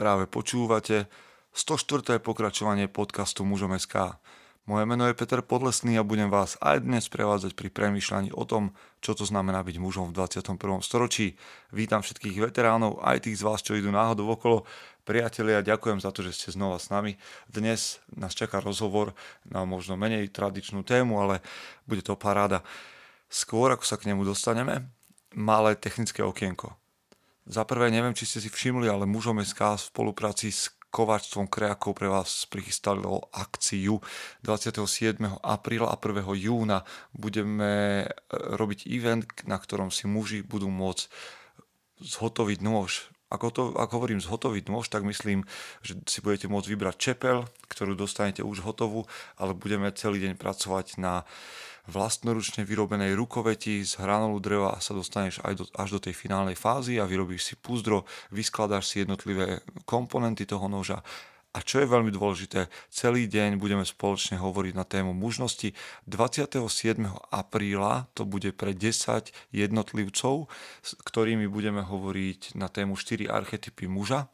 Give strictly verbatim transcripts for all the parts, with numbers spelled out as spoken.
Práve počúvate sto štvrté pokračovanie podcastu Mužom bodka es ká. Moje meno je Peter Podlesný a budem vás aj dnes prevádzať pri premýšľaní o tom, čo to znamená byť mužom v dvadsiatom prvom storočí. Vítam všetkých veteránov, aj tých z vás, čo idú náhodou okolo. Priatelia, ďakujem za to, že ste znova s nami. Dnes nás čaká rozhovor na možno menej tradičnú tému, ale bude to paráda. Skôr, ako sa k nemu dostaneme, malé technické okienko. Za prvé, neviem, či ste si všimli, ale Mužom bodka es ká v spolupráci s Kovačstvom Kreakov pre vás prichystalilo akciu. dvadsiateho siedmeho apríla a prvého júna budeme robiť event, na ktorom si muži budú môcť zhotoviť nôž. Ako, to, ako hovorím zhotoviť nôž, tak myslím, že si budete môcť vybrať čepel, ktorú dostanete už hotovú, ale budeme celý deň pracovať na vlastnoručne vyrobenej rukoveti z hranolu dreva a sa dostaneš aj do, až do tej finálnej fázy a vyrobíš si púzdro, vyskladáš si jednotlivé komponenty toho noža. A čo je veľmi dôležité, celý deň budeme spoločne hovoriť na tému mužnosti. dvadsiateho siedmeho apríla to bude pre desať jednotlivcov, s ktorými budeme hovoriť na tému štyri archetypy muža.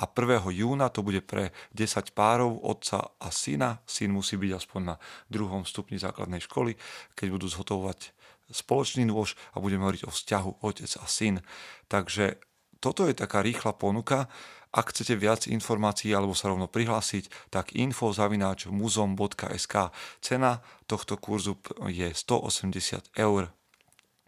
A prvého júna to bude pre desať párov, otca a syna. Syn musí byť aspoň na druhom stupni základnej školy, keď budú zhotovovať spoločný nôž a budeme hovoriť o vzťahu otec a syn. Takže toto je taká rýchla ponuka. Ak chcete viac informácií alebo sa rovno prihlásiť, tak info zavináč muzom bodka es ká. Cena tohto kurzu je stoosemdesiat eur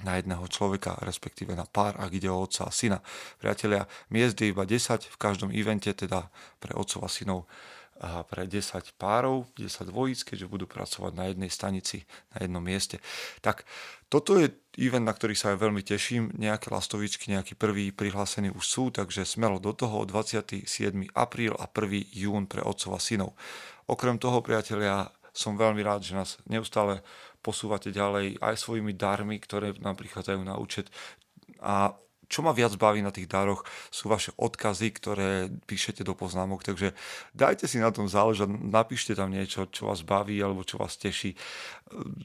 na jedného človeka, respektíve na pár, ak ide o otca a syna. Priatelia, miest je iba desať v každom evente, teda pre otcov a synov a pre desať párov, desať dvojíc, keďže budú pracovať na jednej stanici, na jednom mieste. Tak toto je event, na ktorý sa aj veľmi teším. Nejaké lastovičky, nejaký prvý prihlásený už sú, takže smelo do toho. Dvadsiateho siedmeho apríla a prvého júna pre otcov a synov. Okrem toho, priatelia, som veľmi rád, že nás neustále posúvate ďalej aj svojimi darmi, ktoré nám prichádzajú na účet. A čo ma viac baví na tých dároch, sú vaše odkazy, ktoré píšete do poznámok, takže dajte si na tom záležať, napíšte tam niečo, čo vás baví alebo čo vás teší.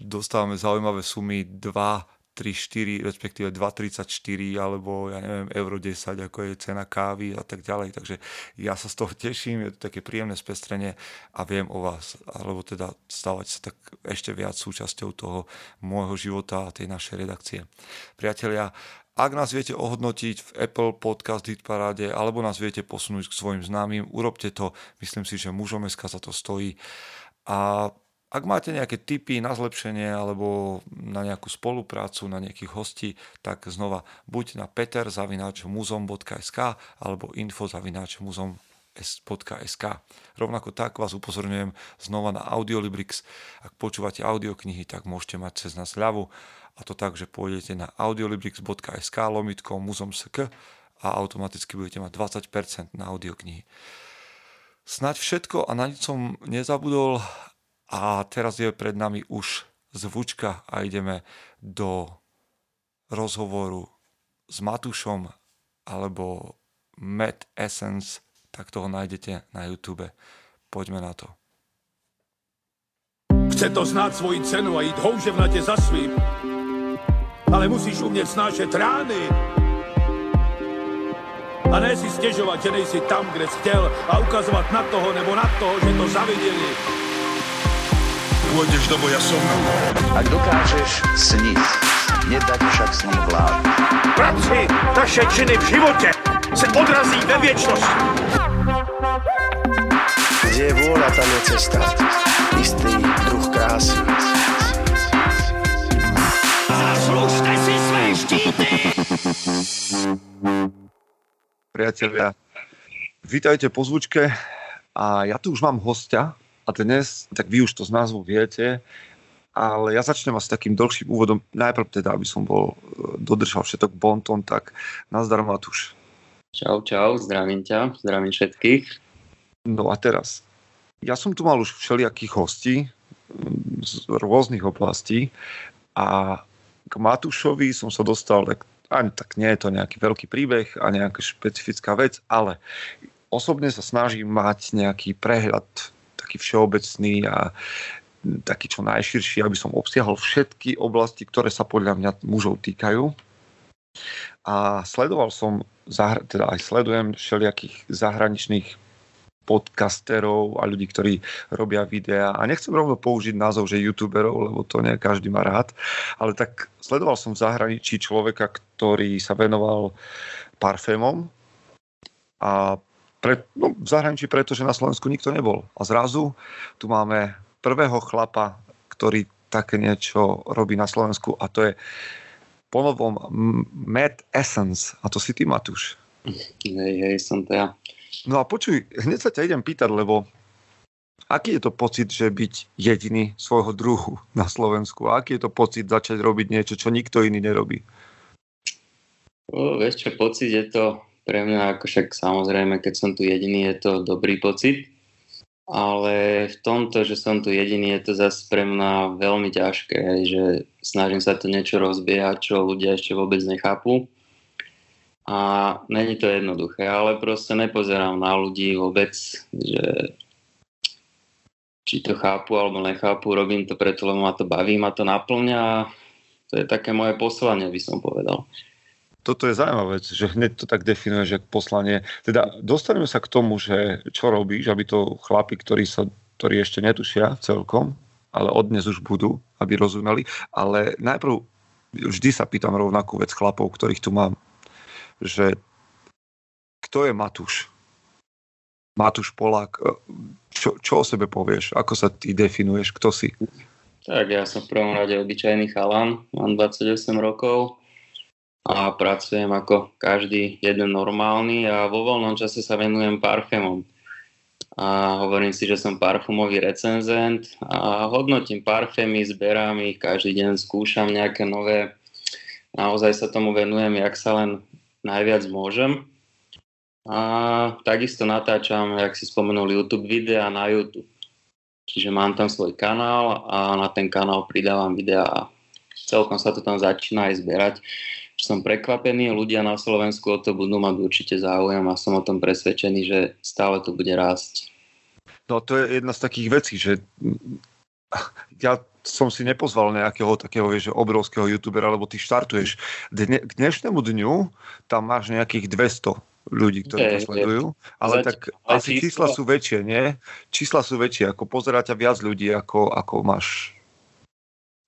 Dostávame zaujímavé sumy dva, tri, štyri, respektíve dva tridsaťštyri alebo ja neviem, euro desať, ako je cena kávy a tak ďalej, takže ja sa z toho teším, je to také príjemné spestrenie a viem o vás, alebo teda stávať sa tak ešte viac súčasťou toho môjho života a tej našej redakcie. Priatelia, ak nás viete ohodnotiť v Apple Podcast Hitparáde alebo nás viete posunúť k svojim známym, urobte to. Myslím si, že Mužom bodka es ká za to stojí. A ak máte nejaké tipy na zlepšenie alebo na nejakú spoluprácu, na nejakých hostí, tak znova buď na peter zavináč muzom bodka es ká alebo info zavináč muzom bodka es ká. .sk. Rovnako tak vás upozorňujem znova na Audiolibrix. Ak počúvate audioknihy, tak môžete mať cez nás ľavu, a to tak, že pôjdete na audiolibrix bodka es ká lomitko muzom bodka es ká a automaticky budete mať dvadsať percent na audioknihy. Snaď všetko a na nič som nezabudol a teraz je pred nami už zvučka a ideme do rozhovoru s Matúšom alebo Matt Essence, tak toho nájdete na YouTube. Poďme na to. Chce to znát svoji cenu a jít houževnatě za svým, ale musíš umět snášet rány a ne si stěžovat, že nejsi tam, kde jsi chtěl a ukazovat na toho nebo na toho, že to zaviděli. Pôjdeš do boja som. Ak dokážeš sniť, nedať však sní vlád. Práci taše činy v životě se odrazí ve věčnosti. Kde je vôľa, tam je cesta. Istý druh krásy. Zaslužte si své štíty! Priatelia, vítajte po zvučke. A ja tu už mám hostia. A dnes, tak vy už to z názvu viete, ale ja začnem asi takým dlhším úvodom. Najprv teda, aby som bol dodržal všetok bonton, tak nazdar Matúš. Čau, čau, zdravím ťa, zdravím všetkých. No a teraz, ja som tu mal už všelijakých hostí z rôznych oblastí a k Matúšovi som sa dostal, ani tak nie je to nejaký veľký príbeh a nejaká špecifická vec, ale osobne sa snažím mať nejaký prehľad, taký všeobecný a taký čo najširší, aby som obsiahol všetky oblasti, ktoré sa podľa mňa mužov týkajú. A sledoval som, teda aj sledujem všelijakých zahraničných podcasterov a ľudí, ktorí robia videá. A nechcem rovno použiť názov, že youtuberov, lebo to nie každý má rád. Ale tak sledoval som v zahraničí človeka, ktorý sa venoval parfémom. A pre, no, v zahraničí, pretože na Slovensku nikto nebol. A zrazu tu máme prvého chlapa, ktorý také niečo robí na Slovensku. A to je ponovom Matt Essence. A to si ty, Matúš. Hej, hej, som to ja. No a počuj, hneď sa ťa idem pýtať, lebo aký je to pocit, že byť jediný svojho druhu na Slovensku? A aký je to pocit začať robiť niečo, čo nikto iný nerobí? O, vieš čo, pocit je to pre mňa, ako však samozrejme, keď som tu jediný, je to dobrý pocit. Ale v tomto, že som tu jediný, je to zase pre mňa veľmi ťažké, že snažím sa tu niečo rozbiehať, čo ľudia ešte vôbec nechápu. A není to jednoduché, ale proste nepozerám na ľudí vôbec, že či to chápu alebo nechápu, robím to preto, lebo ma to baví, ma to naplňa. To je také moje poslanie, by som povedal. Toto je zaujímavé, že hneď to tak definuješ, že poslanie. Teda dostaneme sa k tomu, že čo robíš, aby to chlapi, ktorí sa, ktorí ešte netušia celkom, ale od dnes už budú, aby rozumeli. Ale najprv vždy sa pýtam rovnakú vec chlapov, ktorých tu mám. Že kto je Matúš? Matúš Polák, čo, čo o sebe povieš? Ako sa ty definuješ? Kto si? Tak, ja som v prvom rade obyčajný chalan, mám dvadsaťosem rokov a pracujem ako každý jeden normálny a vo voľnom čase sa venujem parfémom. A hovorím si, že som parfumový recenzent a hodnotím parfémy, zberám ich, každý deň skúšam nejaké nové. Naozaj sa tomu venujem, jak sa len najviac môžem. A takisto natáčam, jak si spomenul, YouTube videa na YouTube. Čiže mám tam svoj kanál a na ten kanál pridávam videá a celkom sa to tam začína aj zbierať. Som prekvapený, ľudia na Slovensku o to budú mať určite záujem a som o tom presvedčený, že stále to bude rásť. No to je jedna z takých vecí, že ja som si nepozval nejakého takého, vieš, obrovského youtubera, lebo ty štartuješ. Dne, k dnešnému dňu tam máš nejakých dvesto ľudí, ktorí je, to sledujú, ale Zať, tak ale asi čísla sú väčšie, nie? Čísla sú väčšie, ako pozerá ťa viac ľudí, ako, ako máš.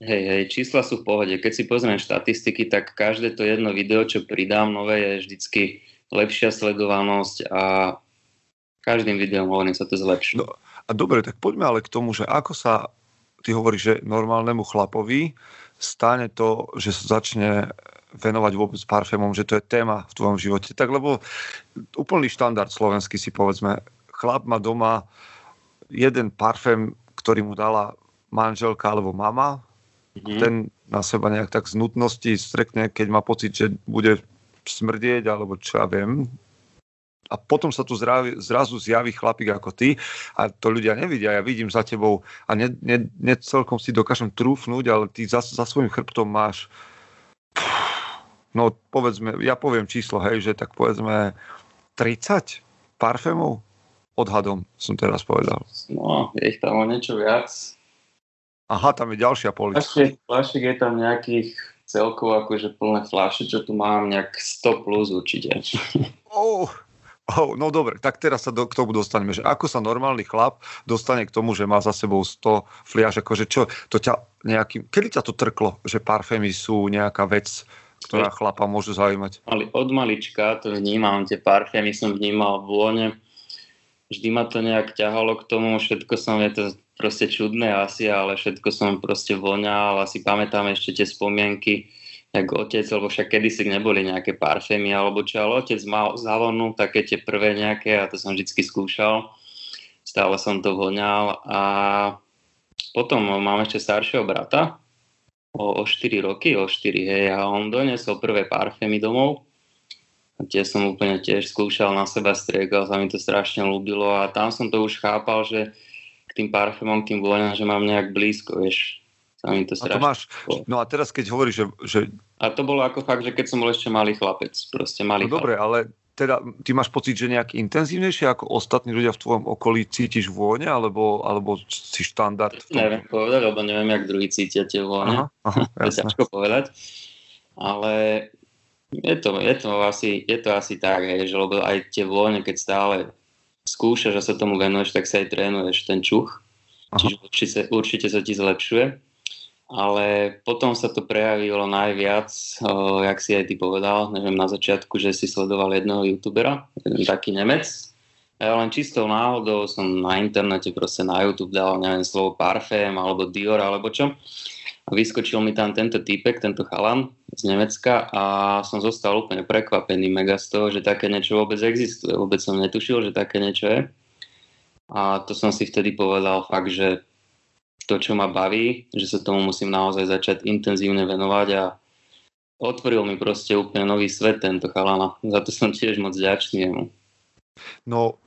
Hej, hej, čísla sú v pohode. Keď si pozriem štatistiky, tak každé to jedno video, čo pridám nové, je vždycky lepšia sledovanosť a každým videom hovorím sa to zlepší. No, a dobre, tak poďme ale k tomu, že ako sa ty hovoríš, že normálnemu chlapovi stane to, že sa začne venovať vôbec parfémom, že to je téma v tvojom živote. Tak lebo úplný štandard slovenský si povedzme, chlap má doma jeden parfém, ktorý mu dala manželka alebo mama, mm-hmm. ten na seba nejak tak z nutnosti strekne, keď má pocit, že bude smrdieť alebo čo ja viem. A potom sa tu zravi, zrazu zjaví chlapík ako ty a to ľudia nevidia. Ja vidím za tebou a ne, ne, ne celkom si dokážem trúfnúť, ale ty za, za svojím chrbtom máš, no povedzme, ja poviem číslo, hej, že tak povedzme tridsať parfémov odhadom som teraz povedal. No, je ich tam niečo viac. Aha, tam je ďalšia polička. Flašek je tam nejakých celkov, akože plné flaše, čo tu mám nejak sto plus určite. Oh. Oh, no dobre, tak teraz sa do, k tomu dostaneme, že ako sa normálny chlap dostane k tomu, že má za sebou sto fliaž, akože čo, to ťa nejakým, kedy ťa to trklo, že parfémy sú nejaká vec, ktorá chlapa môže zaujímať? Ale od malička to vnímam, tie parfémy som vnímal v vône, vždy ma to nejak ťahalo k tomu, všetko som, je to proste čudné asi, ale všetko som proste voňal, asi pamätám ešte tie spomienky, tak otec, lebo však kedysi neboli nejaké parfémy alebo čo, ale otec mal zavonú také tie prvé nejaké a to som vždycky skúšal. Stále som to voňal a potom mám ešte staršieho brata o, o štyri roky, o štyri, hej, a on doniesol prvé parfémy domov. A tie som úplne tiež skúšal na seba, striekal, sa mi to strašne ľúbilo a tam som to už chápal, že k tým parfémom, k tým voňam, že mám nejak blízko, vieš. A, to a to máš, no a teraz keď hovoríš, že, že... A to bolo ako fakt, že keď som bol ešte malý chlapec, proste malý no chlapec. Dobre, ale teda ty máš pocit, že nejak intenzívnejšie ako ostatní ľudia v tvojom okolí cítiš vône, alebo, alebo si štandard? V tom... Neviem povedať, lebo neviem, jak druhý cítia tie vône. Aha, aha, to je ťažko povedať, ale Je to, je to, asi, je to asi tak, hej, že lebo aj tie vône, keď stále skúšaš a sa tomu venuješ, tak sa aj trénuješ ten čuch. Aha. Čiže určite, určite sa ti zlepšuje. Ale potom sa to prejavilo najviac, o, jak si aj ty povedal, neviem, na začiatku, že si sledoval jedného youtubera, taký Nemec. Ja len čistou náhodou som na internete proste na YouTube dal, neviem, slovo parfém alebo Dior alebo čo. A vyskočil mi tam tento týpek, tento chalan z Nemecka a som zostal úplne prekvapený mega z toho, že také niečo vôbec existuje. Vôbec som netušil, že také niečo je. A to som si vtedy povedal fakt, že to, čo ma baví, že sa tomu musím naozaj začať intenzívne venovať a otvoril mi proste úplne nový svet tento chalana. Za to som tiež moc vďačný jemu. No,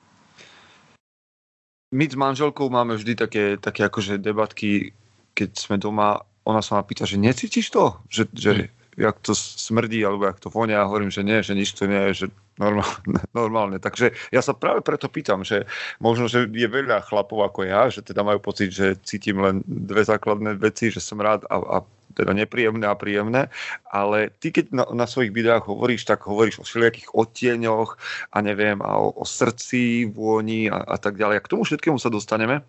my s manželkou máme vždy také, také akože debatky, keď sme doma. Ona sa ma pýta, že necítiš to? Že, že jak to smrdí, alebo jak to vonia. Hovorím, že nie, že nič to nie je, že normálne, normálne. Takže ja sa práve preto pýtam, že možno, že je veľa chlapov ako ja, že teda majú pocit, že cítim len dve základné veci, že som rád a, a teda nepríjemné a príjemné. Ale ty, keď na, na svojich videách hovoríš, tak hovoríš o všelijakých odtieňoch a neviem, a o, o srdci, vôni a, a tak ďalej. A k tomu všetkému sa dostaneme.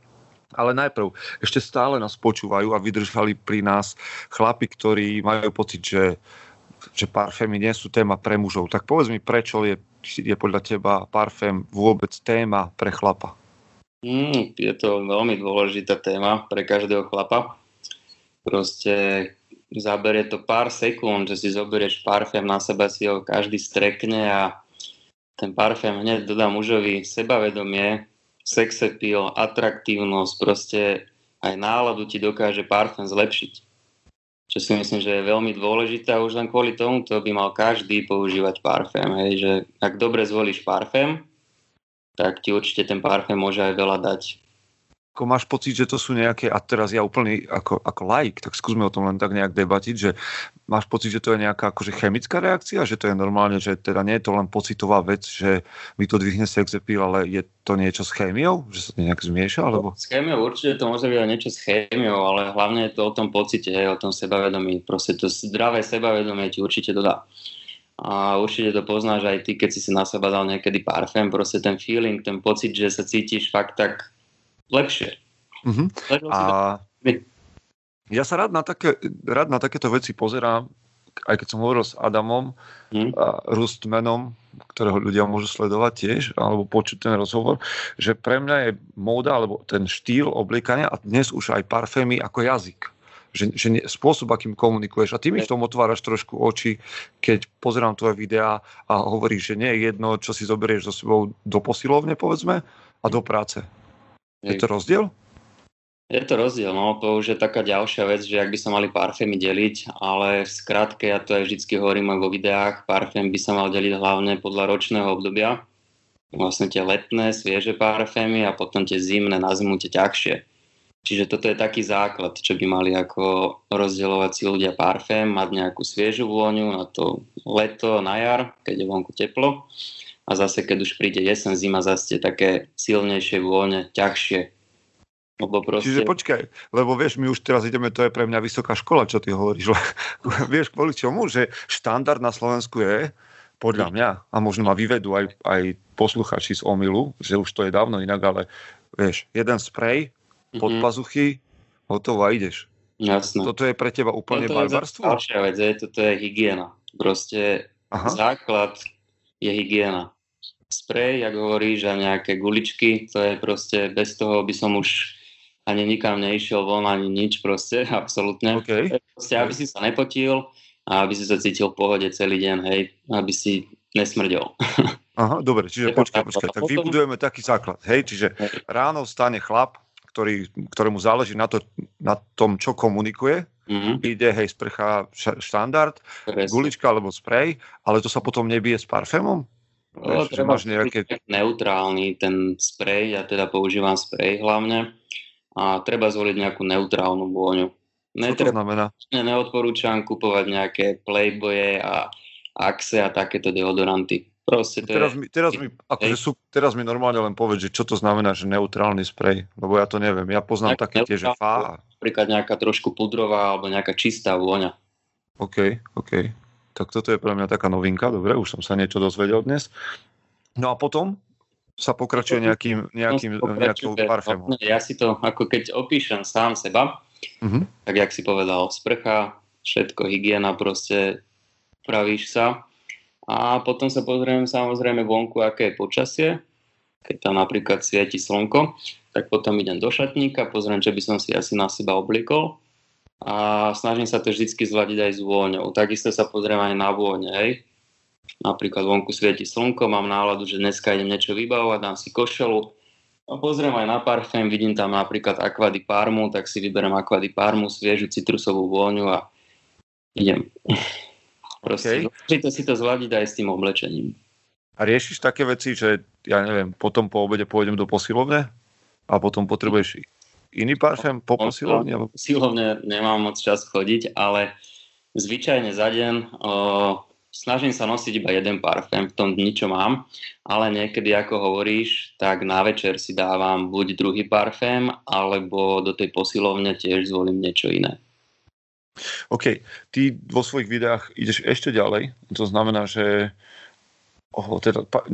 Ale najprv, ešte stále nás počúvajú a vydržali pri nás chlapi, ktorí majú pocit, že, že parfémy nie sú téma pre mužov. Tak povedz mi, prečo je, je podľa teba parfém vôbec téma pre chlapa? Mm, je to veľmi dôležitá téma pre každého chlapa. Proste zaberie to pár sekúnd, že si zoberieš parfém na seba, si ho každý strekne a ten parfém hneď dodá mužovi sebavedomie, sex appeal, atraktívnosť, proste aj náladu ti dokáže parfém zlepšiť. Čo si myslím, že je veľmi dôležité a už len kvôli tomu to by mal každý používať parfém. Hej, že ak dobre zvolíš parfém, tak ti určite ten parfém môže aj veľa dať. Ako máš pocit, že to sú nejaké, a teraz ja úplne ako, ako laik, tak skúsme o tom len tak nejak debatiť, že máš pocit, že to je nejaká akože chemická reakcia, že to je normálne, že teda nie je to len pocitová vec, že mi to dvihne sex appeal, ale je to niečo s chémiou? Že sa to nejak zmieša? Alebo... S chémiou určite to môže byť aj niečo s chémiou, ale hlavne je to o tom pocite, hej, o tom sebavedomí. Proste to zdravé sebavedomie ti určite dodá. A určite to poznáš aj ty, keď si si na seba dal niekedy parfém, proste ten feeling, ten pocit, že sa cítiš fakt tak lepšie. Uh-huh. A... Ja sa rád na, také, rád na takéto veci pozerám, aj keď som hovoril s Adamom, hmm. a Rustmanom, ktorého ľudia môžu sledovať tiež, alebo počuť ten rozhovor, že pre mňa je móda, alebo ten štýl obliekania a dnes už aj parfémy ako jazyk. Že, že ne, spôsob, akým komunikuješ. A ty mi v tom otváraš trošku oči, keď pozerám tvoje videá a hovoríš, že nie je jedno, čo si zoberieš so sebou do posilovne, povedzme, a do práce. Je to rozdiel? Je to rozdiel, no to už je taká ďalšia vec, že ak by sa mali parfémy deliť, ale v skratke, ja to aj vždy hovorím aj vo videách, parfém by sa mal deliť hlavne podľa ročného obdobia. Vlastne tie letné, svieže parfémy a potom tie zimné, na zimu tie ťažšie. Čiže toto je taký základ, čo by mali ako rozdielovať si ľudia parfém, mať nejakú sviežu vôňu na to leto, na jar, keď je vonku teplo. A zase, keď už príde jesen, zima, zase tie také silnejšie vône, ťažšie. Lebo proste... Čiže počkaj, lebo vieš, my už teraz ideme, to je pre mňa vysoká škola, čo ty hovoríš. Vieš, kvôli čomu, že štandard na Slovensku je, podľa mňa, a možno ma vyvedú aj, aj posluchači z omylu, že už to je dávno inak, ale vieš, jeden sprej, mm-hmm. pod pazuchy, hotovo a ideš. Jasné. Toto je pre teba úplne barbarstvo? Toto je vec, toto je hygiena. Proste Aha. základ je hygiena. Sprej, jak hovoríš, a nejaké guličky, to je proste, bez toho by som už ani nikam neišiel von, ani nič proste, absolútne. Okay. Proste, aby si sa nepotil a aby si sa cítil v pohode celý deň, hej, aby si nesmrdil. Aha, dobre, čiže počkaj, počkaj, tak vybudujeme taký základ, hej, čiže ráno vstane chlap, ktorý, ktorému záleží na, to, na tom, čo komunikuje, mm-hmm. ide, hej, sprcha štandard, Presne. gulička alebo sprej, ale to sa potom nebije s parfémom? No, treba nejaké... neutrálny ten sprej, ja teda používam sprej hlavne a treba zvoliť nejakú neutrálnu vôňu. Netreba, neodporúčam kupovať nejaké Playboye a Axe a takéto deodoranty. Proste to teraz, je... mi, teraz, mi, akože sú, teraz mi normálne len povedz, že čo to znamená, že neutrálny sprej, lebo ja to neviem. Ja poznám také tie, že fá. Napríklad nejaká trošku pudrová alebo nejaká čistá vôňa. OK, OK. Tak toto je pre mňa taká novinka. Dobre, už som sa niečo dozvedel dnes. No a potom sa pokračuje nejakým, nejakým, nejakým parfémom. Ja si to, ako keď opíšem sám seba, uh-huh. tak jak si povedal, sprcha, všetko, hygiena, proste pravíš sa. A potom sa pozrieme samozrejme vonku, aké je počasie. Keď tam napríklad svieti slnko, tak potom idem do šatníka, pozriem, čo by som si asi na seba oblikol. A snažím sa to vždycky zladiť aj s vôňou. Takisto sa pozriem aj na vône, hej. Napríklad vonku svieti slnko, mám náladu, že dneska idem niečo vybavovať, dám si košelu. Pozriem aj na parfém, vidím tam napríklad Acqua di Parmu, tak si vyberiem Acqua di Parmu, sviežu citrusovú vôňu a idem. Proste, okay. To si to zladiť aj s tým oblečením. A riešiš také veci, že ja neviem, potom po obede pôjdem do posilovne a potom potrebuješ iný parfém po posilovne? Po posilovne nemám moc čas chodiť, ale zvyčajne za deň o, snažím sa nosiť iba jeden parfém, v tom dni, čo mám, ale niekedy, ako hovoríš, tak na večer si dávam buď druhý parfém, alebo do tej posilovne tiež zvolím niečo iné. OK, ty vo svojich videách ideš ešte ďalej, to znamená, že oh, teda, pa,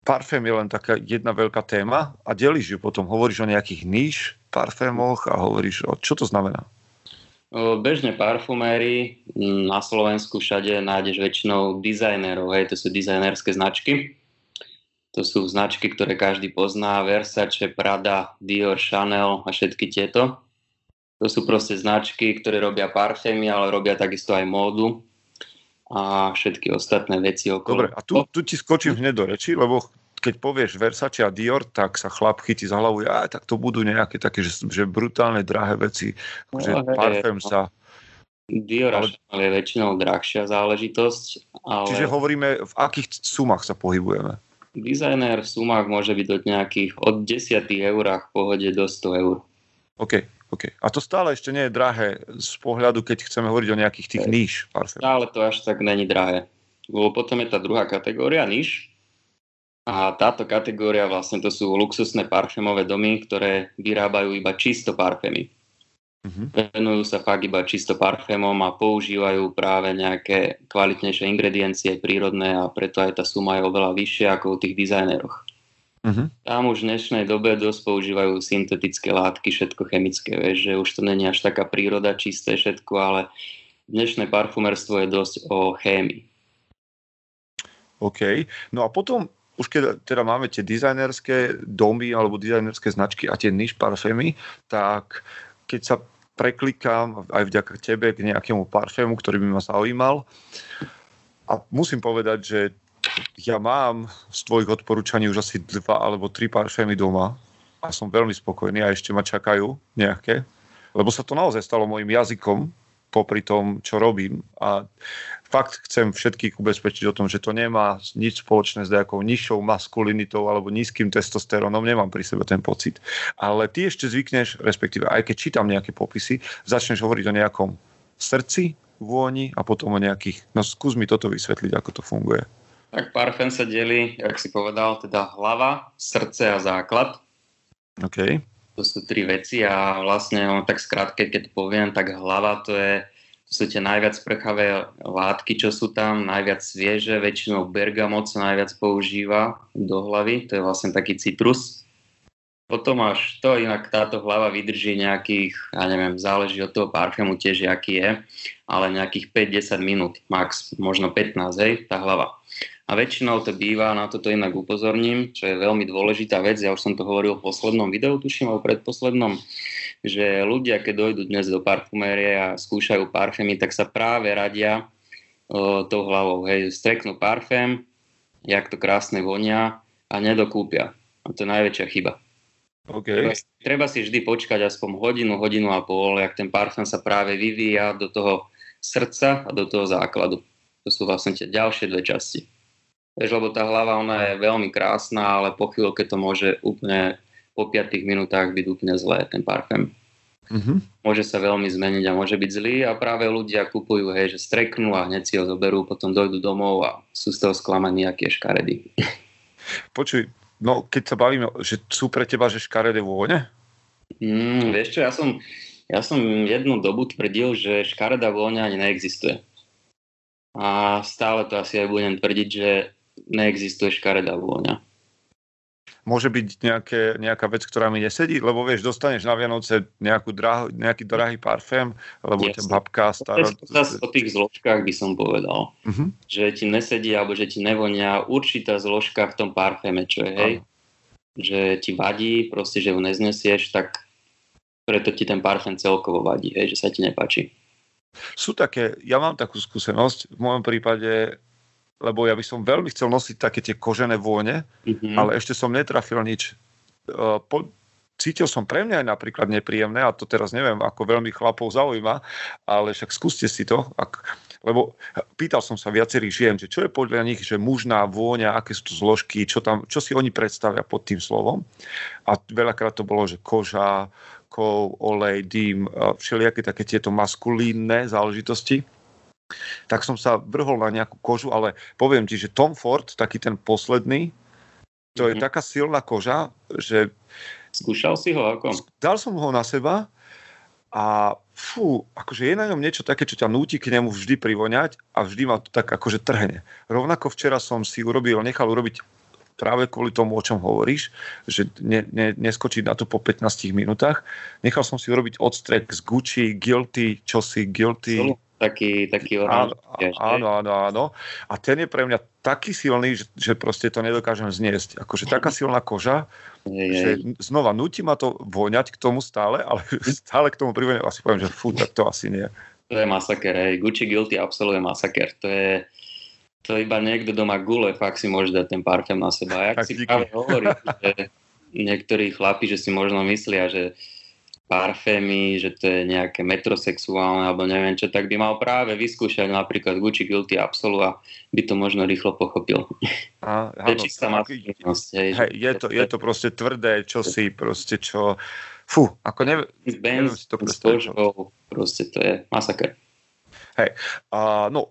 parfém je len taká jedna veľká téma a delíš ju potom, hovoríš o nejakých níž parfémoch a hovoríš o, čo to znamená? Bežne parfuméry na Slovensku všade nájdeš väčšinou dizajnerov, hej, to sú dizajnerské značky, to sú značky, ktoré každý pozná, Versace, Prada, Dior, Chanel a všetky tieto. To sú proste značky, ktoré robia parfémy, ale robia takisto aj módu a všetky ostatné veci okolo. Dobre, a tu, tu ti skočím hneď do reči, lebo keď povieš Versace a Dior, tak sa chlap chytí za hlavu, aj tak to budú nejaké také, že, že brutálne drahé veci, no, že parfém je, sa... Dior ale... je väčšinou drahšia záležitosť, ale... Čiže hovoríme, v akých sumách sa pohybujeme? Dizajner v sumách môže byť od nejakých od desať eurách v pohode do sto eur. OK. Okay. A to stále ešte nie je drahé z pohľadu, keď chceme hovoriť o nejakých tých níž parfém. Stále to až tak není drahé. Lebo potom je tá druhá kategória níž. A táto kategória vlastne to sú luxusné parfémové domy, ktoré vyrábajú iba čisto parfémy. Uh-huh. Venujú sa fakt iba čisto parfémom a používajú práve nejaké kvalitnejšie ingrediencie prírodné a preto aj tá suma je oveľa vyššia ako u tých dizajneroch. Uh-huh. Tam už v dnešnej dobe dosť používajú syntetické látky, všetko chemické, vieš, že už to není až taká príroda, čisté všetko, ale dnešné parfumerstvo je dosť o chémii. OK. No a potom, už keď teda máme tie dizajnerské domy alebo dizajnerské značky a tie niche parfémy, tak keď sa preklikám aj vďaka tebe k nejakému parfému, ktorý by ma zaujímal, a musím povedať, že ja mám z tvojich odporúčaní už asi dva alebo tri parfémy doma a som veľmi spokojný a ešte ma čakajú nejaké, lebo sa to naozaj stalo mojim jazykom popri tom, čo robím a fakt chcem všetkých ubezpečiť o tom, že to nemá nič spoločné s nejakou nižšou maskulinitou alebo nízkym testosterónom, nemám pri sebe ten pocit, ale ty ešte zvykneš, respektíve aj keď čítam nejaké popisy, začneš hovoriť o nejakom srdci, vôni a potom o nejakých, no skús mi toto vysvetliť, ako to funguje. Tak parfém sa delí, jak si povedal, teda hlava, srdce a základ. OK. To sú tri veci a vlastne on tak skrátke, keď poviem, tak hlava to je, to sú tie najviac prchavé látky, čo sú tam, najviac svieže, väčšinou bergamot sa najviac používa do hlavy, to je vlastne taký citrus. Potom až to, inak táto hlava vydrží nejakých, ja neviem, záleží od toho parfému tiež, aký je, ale nejakých päť až desať minút, max, možno pätnásť, hej, tá hlava. A väčšinou to býva, na toto inak upozorním, čo je veľmi dôležitá vec, ja už som to hovoril v poslednom videu, tuším, o predposlednom, že ľudia, keď dojdú dnes do parfumérie a skúšajú parfémy, tak sa práve radia o, tou hlavou. Hej, streknú parfém, jak to krásne vonia a nedokúpia. A to je najväčšia chyba. Okay. Treba si vždy počkať aspoň hodinu, hodinu a pol, jak ten parfém sa práve vyvíja do toho srdca a do toho základu. To sú vlastne tie ďalšie dve časti. Vieš, lebo tá hlava, ona je veľmi krásna, ale po chvíľke to môže úplne po piatich minútach byť úplne zlé, ten parfém. Mm-hmm. Môže sa veľmi zmeniť a môže byť zlý a práve ľudia kupujú, hej, že streknú a hneď si ho zoberú, potom dojdú domov a sú z toho sklamaní, aký je škaredý. Počuj, no keď sa bavíme, že sú pre teba, že škaredé vône? Mm, vieš čo, ja som, ja som jednu dobu tvrdil, že škaredá vôňa ani neexistuje. a stále to asi aj budem tvrdiť, že neexistuje škaredá vôňa. Môže byť nejaké, nejaká vec, ktorá mi nesedí, lebo vieš, dostaneš na Vianoce nejakú drah, nejaký drahý parfém, lebo yes. Ťa babka stará... O tých zložkách by som povedal, uh-huh. že ti nesedí alebo že ti nevonia určitá zložka v tom parféme, čo je, hej, že ti vadí, proste, že ju neznesieš, tak preto ti ten parfém celkovo vadí, hej, že sa ti nepáči. Sú také, ja mám takú skúsenosť, v môjom prípade... lebo ja by som veľmi chcel nosiť také tie kožené vône, mm-hmm. ale ešte som netrafil nič. Po, cítil som pre mňa aj napríklad nepríjemné, a to teraz neviem, ako veľmi chlapov zaujíma, ale však skúste si to. Ak, lebo pýtal som sa viacerých žien, že čo je podľa nich, že mužná vôňa, aké sú to zložky, čo, tam, čo si oni predstavia pod tým slovom. A veľakrát to bolo, že koža, kov, olej, dým, všelijaké také tieto maskulínne záležitosti. Tak som sa vrhol na nejakú kožu, ale poviem ti, že Tom Ford, taký ten posledný, to mm-hmm. je taká silná koža, že... Skúšal si ho ako? Dal som ho na seba a fú, akože je na ňom niečo také, čo ťa núti k nemu vždy privoňať a vždy ma to tak akože trhne. Rovnako včera som si urobil, nechal urobiť práve kvôli tomu, o čom hovoríš, že ne, ne, neskočiť na to po pätnástich minútach. Nechal som si urobiť odstrek z Gucci, Guilty, čosi Guilty... Solo. Taký, taký oranž. Áno, áno, áno. A ten je pre mňa taký silný, že, že proste to nedokážem zniesť. Akože taká silná koža, je, že je. Znova nutí ma to voňať k tomu stále, ale stále k tomu privoňať. Asi poviem, že fú, tak to asi nie. To je masaker, hej. Gucci Guilty absolútne masaker. To je to iba niekto doma gule, fakt si môže dať ten parfém na seba. A jak tak si díky. Práve hovorí, že niektorí chlapi, že si možno myslia, že parfémy, že to je nejaké metrosexuálne alebo neviem čo, tak by mal práve vyskúšať napríklad Gucci Guilty Absolu a by to možno rýchlo pochopil. A, áno, je, hej, hej, je, to, je to proste tvrdé, čo si proste čo... Fú, ako neviem, neviem si to predstaviť. Proste to je masaker. Hej, a, no...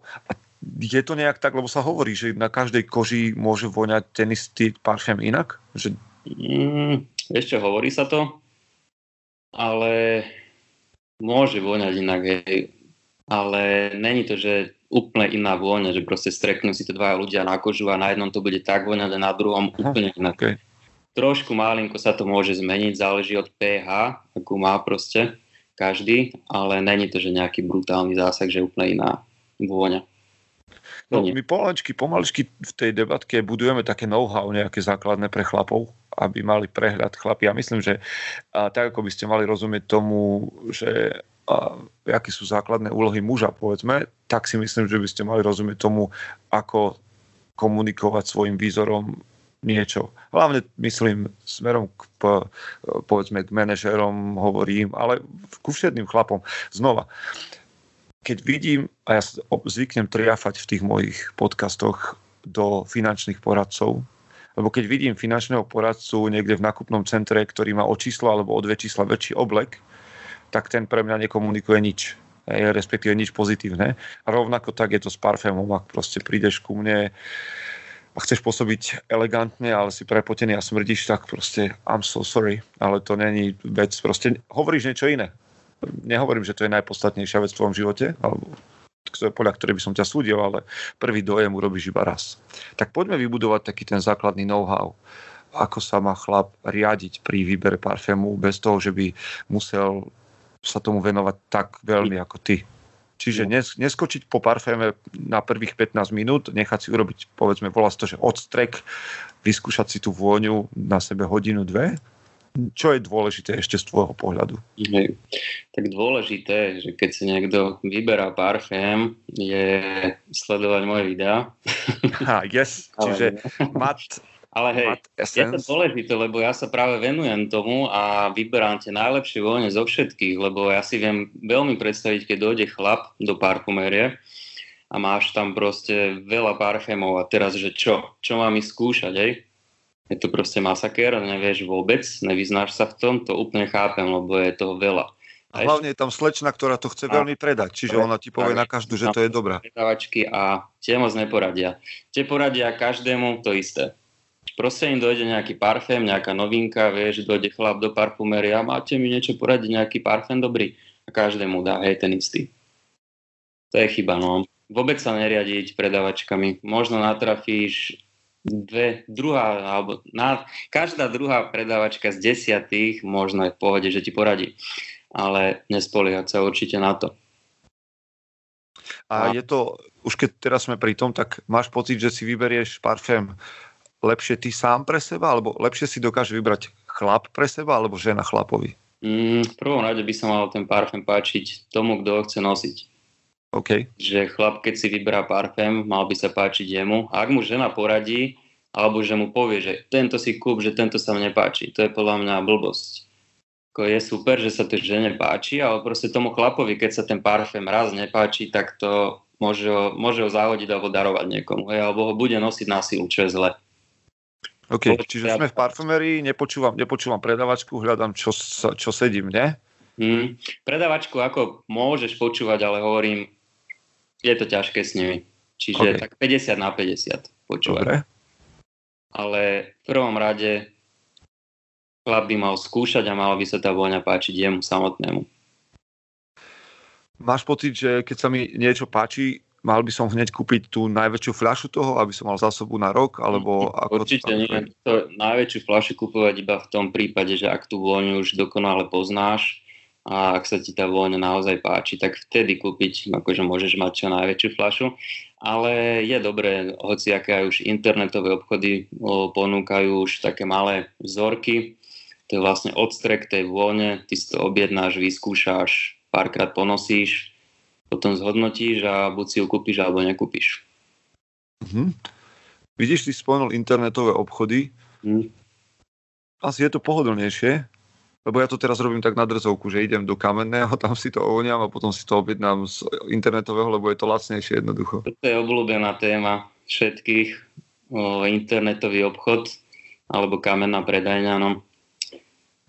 Je to nejak tak, lebo sa hovorí, že na každej koži môže voňať ten istý parfém inak? Že... Mm, ešte hovorí sa to? Ale môže voňať inak, hej. Ale není to, že úplne iná vôňa, že proste streknú si to dvaja ľudia na kožu a na jednom to bude tak voňať a na druhom úplne inak. Okay. Trošku malinko sa to môže zmeniť, záleží od pé há, akú má proste každý, ale není to, že nejaký brutálny zásah, že úplne iná vôňa. No, my pomaličky, pomaličky v tej debatke budujeme také know-how nejaké základné pre chlapov, aby mali prehľad chlapi. Ja myslím, že a, tak ako by ste mali rozumieť tomu, že a, aké sú základné úlohy muža, povedzme, tak si myslím, že by ste mali rozumieť tomu, ako komunikovať svojim výzorom niečo. Hlavne myslím smerom k, povedzme, k manažérom hovorím, ale ku všetným chlapom. Znova. Keď vidím, a ja zvyknem triafať v tých mojich podcastoch do finančných poradcov, lebo keď vidím finančného poradcu niekde v nákupnom centre, ktorý má o číslo alebo o dve čísla väčší oblek, tak ten pre mňa nekomunikuje nič, respektíve nič pozitívne. A rovnako tak je to s parfémom, ak proste prídeš ku mne a chceš pôsobiť elegantne, ale si prepotený a smrdíš, tak proste I'm so sorry, ale to není vec, proste hovoríš niečo iné. Nehovorím, že to je najpodstatnejšia vec v tvojom živote, alebo podľa ktorej by som ťa súdil, ale prvý dojem urobíš iba raz. Tak poďme vybudovať taký ten základný know-how. Ako sa má chlap riadiť pri výbere parfému bez toho, že by musel sa tomu venovať tak veľmi ako ty. Čiže neskočiť po parféme na prvých pätnásť minút, nechať si urobiť, povedzme, volá sa to, že odstrek, vyskúšať si tú vôňu na sebe hodinu, dve. Čo je dôležité ešte z tvojho pohľadu? Hej. Tak dôležité, že keď si niekto vyberá parfém, je sledovať moje videá. Ha, yes, čiže Matt Ale hej, Matt Essence. Je to dôležité, lebo ja sa práve venujem tomu a vyberám tie najlepšie vône zo všetkých, lebo ja si viem veľmi predstaviť, keď dojde chlap do parfumérie a máš tam proste veľa parfémov a teraz, že čo? Čo mám ísť skúšať, hej? Je to proste masakér, nevieš vôbec, nevyznáš sa v tom, to úplne chápem, lebo je toho veľa. A hlavne je tam slečna, ktorá to chce veľmi predať, čiže ona ti povie na každú, že to je dobrá. Predávačky a tie moc neporadia. Tie poradia každému to isté. Proste im dojde nejaký parfém, nejaká novinka, vieš, dojde chlap do parfumeria, máte mi niečo poradiť, nejaký parfém dobrý a každému dá, hej, ten istý. To je chyba, no. vôbec sa neriadiť predavačkami. Možno natrafíš dve, druhá, alebo na, každá druhá predavačka z desiatých možno je v pohode, že ti poradí. Ale nespoliehať sa určite na to. A, A je to, už keď teraz sme pri tom, tak máš pocit, že si vyberieš parfém lepšie ty sám pre seba, alebo lepšie si dokáže vybrať chlap pre seba, alebo žena chlapovi? Mm, v prvom rade by sa mal ten parfém páčiť tomu, kto ho chce nosiť. Okay. Že chlap, keď si vyberá parfém, mal by sa páčiť jemu. A ak mu žena poradí, alebo že mu povie, že tento si kúp, že tento sa mne páči, to je podľa mňa blbosť. Je super, že sa to žene páči, ale proste tomu chlapovi, keď sa ten parfém raz nepáči, tak to môže ho, môže ho zahodiť alebo darovať niekomu. Hej, alebo ho bude nosiť na silu, čo je zle. OK, Poď čiže ja... sme v parfumerii, nepočúvam, nepočúvam predavačku, hľadám, čo, čo sedí mne. Hmm. Predavačku ako môžeš počúvať, ale hovorím, je to ťažké s nimi. Čiže okay. Tak päťdesiat na päťdesiat počúvať. Dobre. Ale v prvom rade chlap by mal skúšať a mala by sa tá vôňa páčiť jemu samotnému. Máš pocit, že keď sa mi niečo páči, mal by som hneď kúpiť tú najväčšiu fľašu toho, aby som mal zásobu na rok? Alebo ako... Určite nie. To najväčšiu fľašu kupovať iba v tom prípade, že ak tú vôňu už dokonale poznáš a ak sa ti tá vôňa naozaj páči, tak vtedy kúpiť, akože môžeš mať čo najväčšiu fľašu. Ale je dobré, hoci aké už internetové obchody ponúkajú už také malé vzorky. To je vlastne odstrek tej vône, ty si to objednáš, vyskúšaš, párkrát ponosíš, potom zhodnotíš a buď si ju kúpiš, alebo nekúpiš. Mhm. Vidíš, ty spomenul internetové obchody. Mhm. Asi je to pohodlnejšie, lebo ja to teraz robím tak na drzovku, že idem do Kamenného, tam si to ovoniam a potom si to objednám z internetového, lebo je to lacnejšie jednoducho. To je obľúbená téma všetkých, o, internetový obchod alebo Kamenná predajňa, no.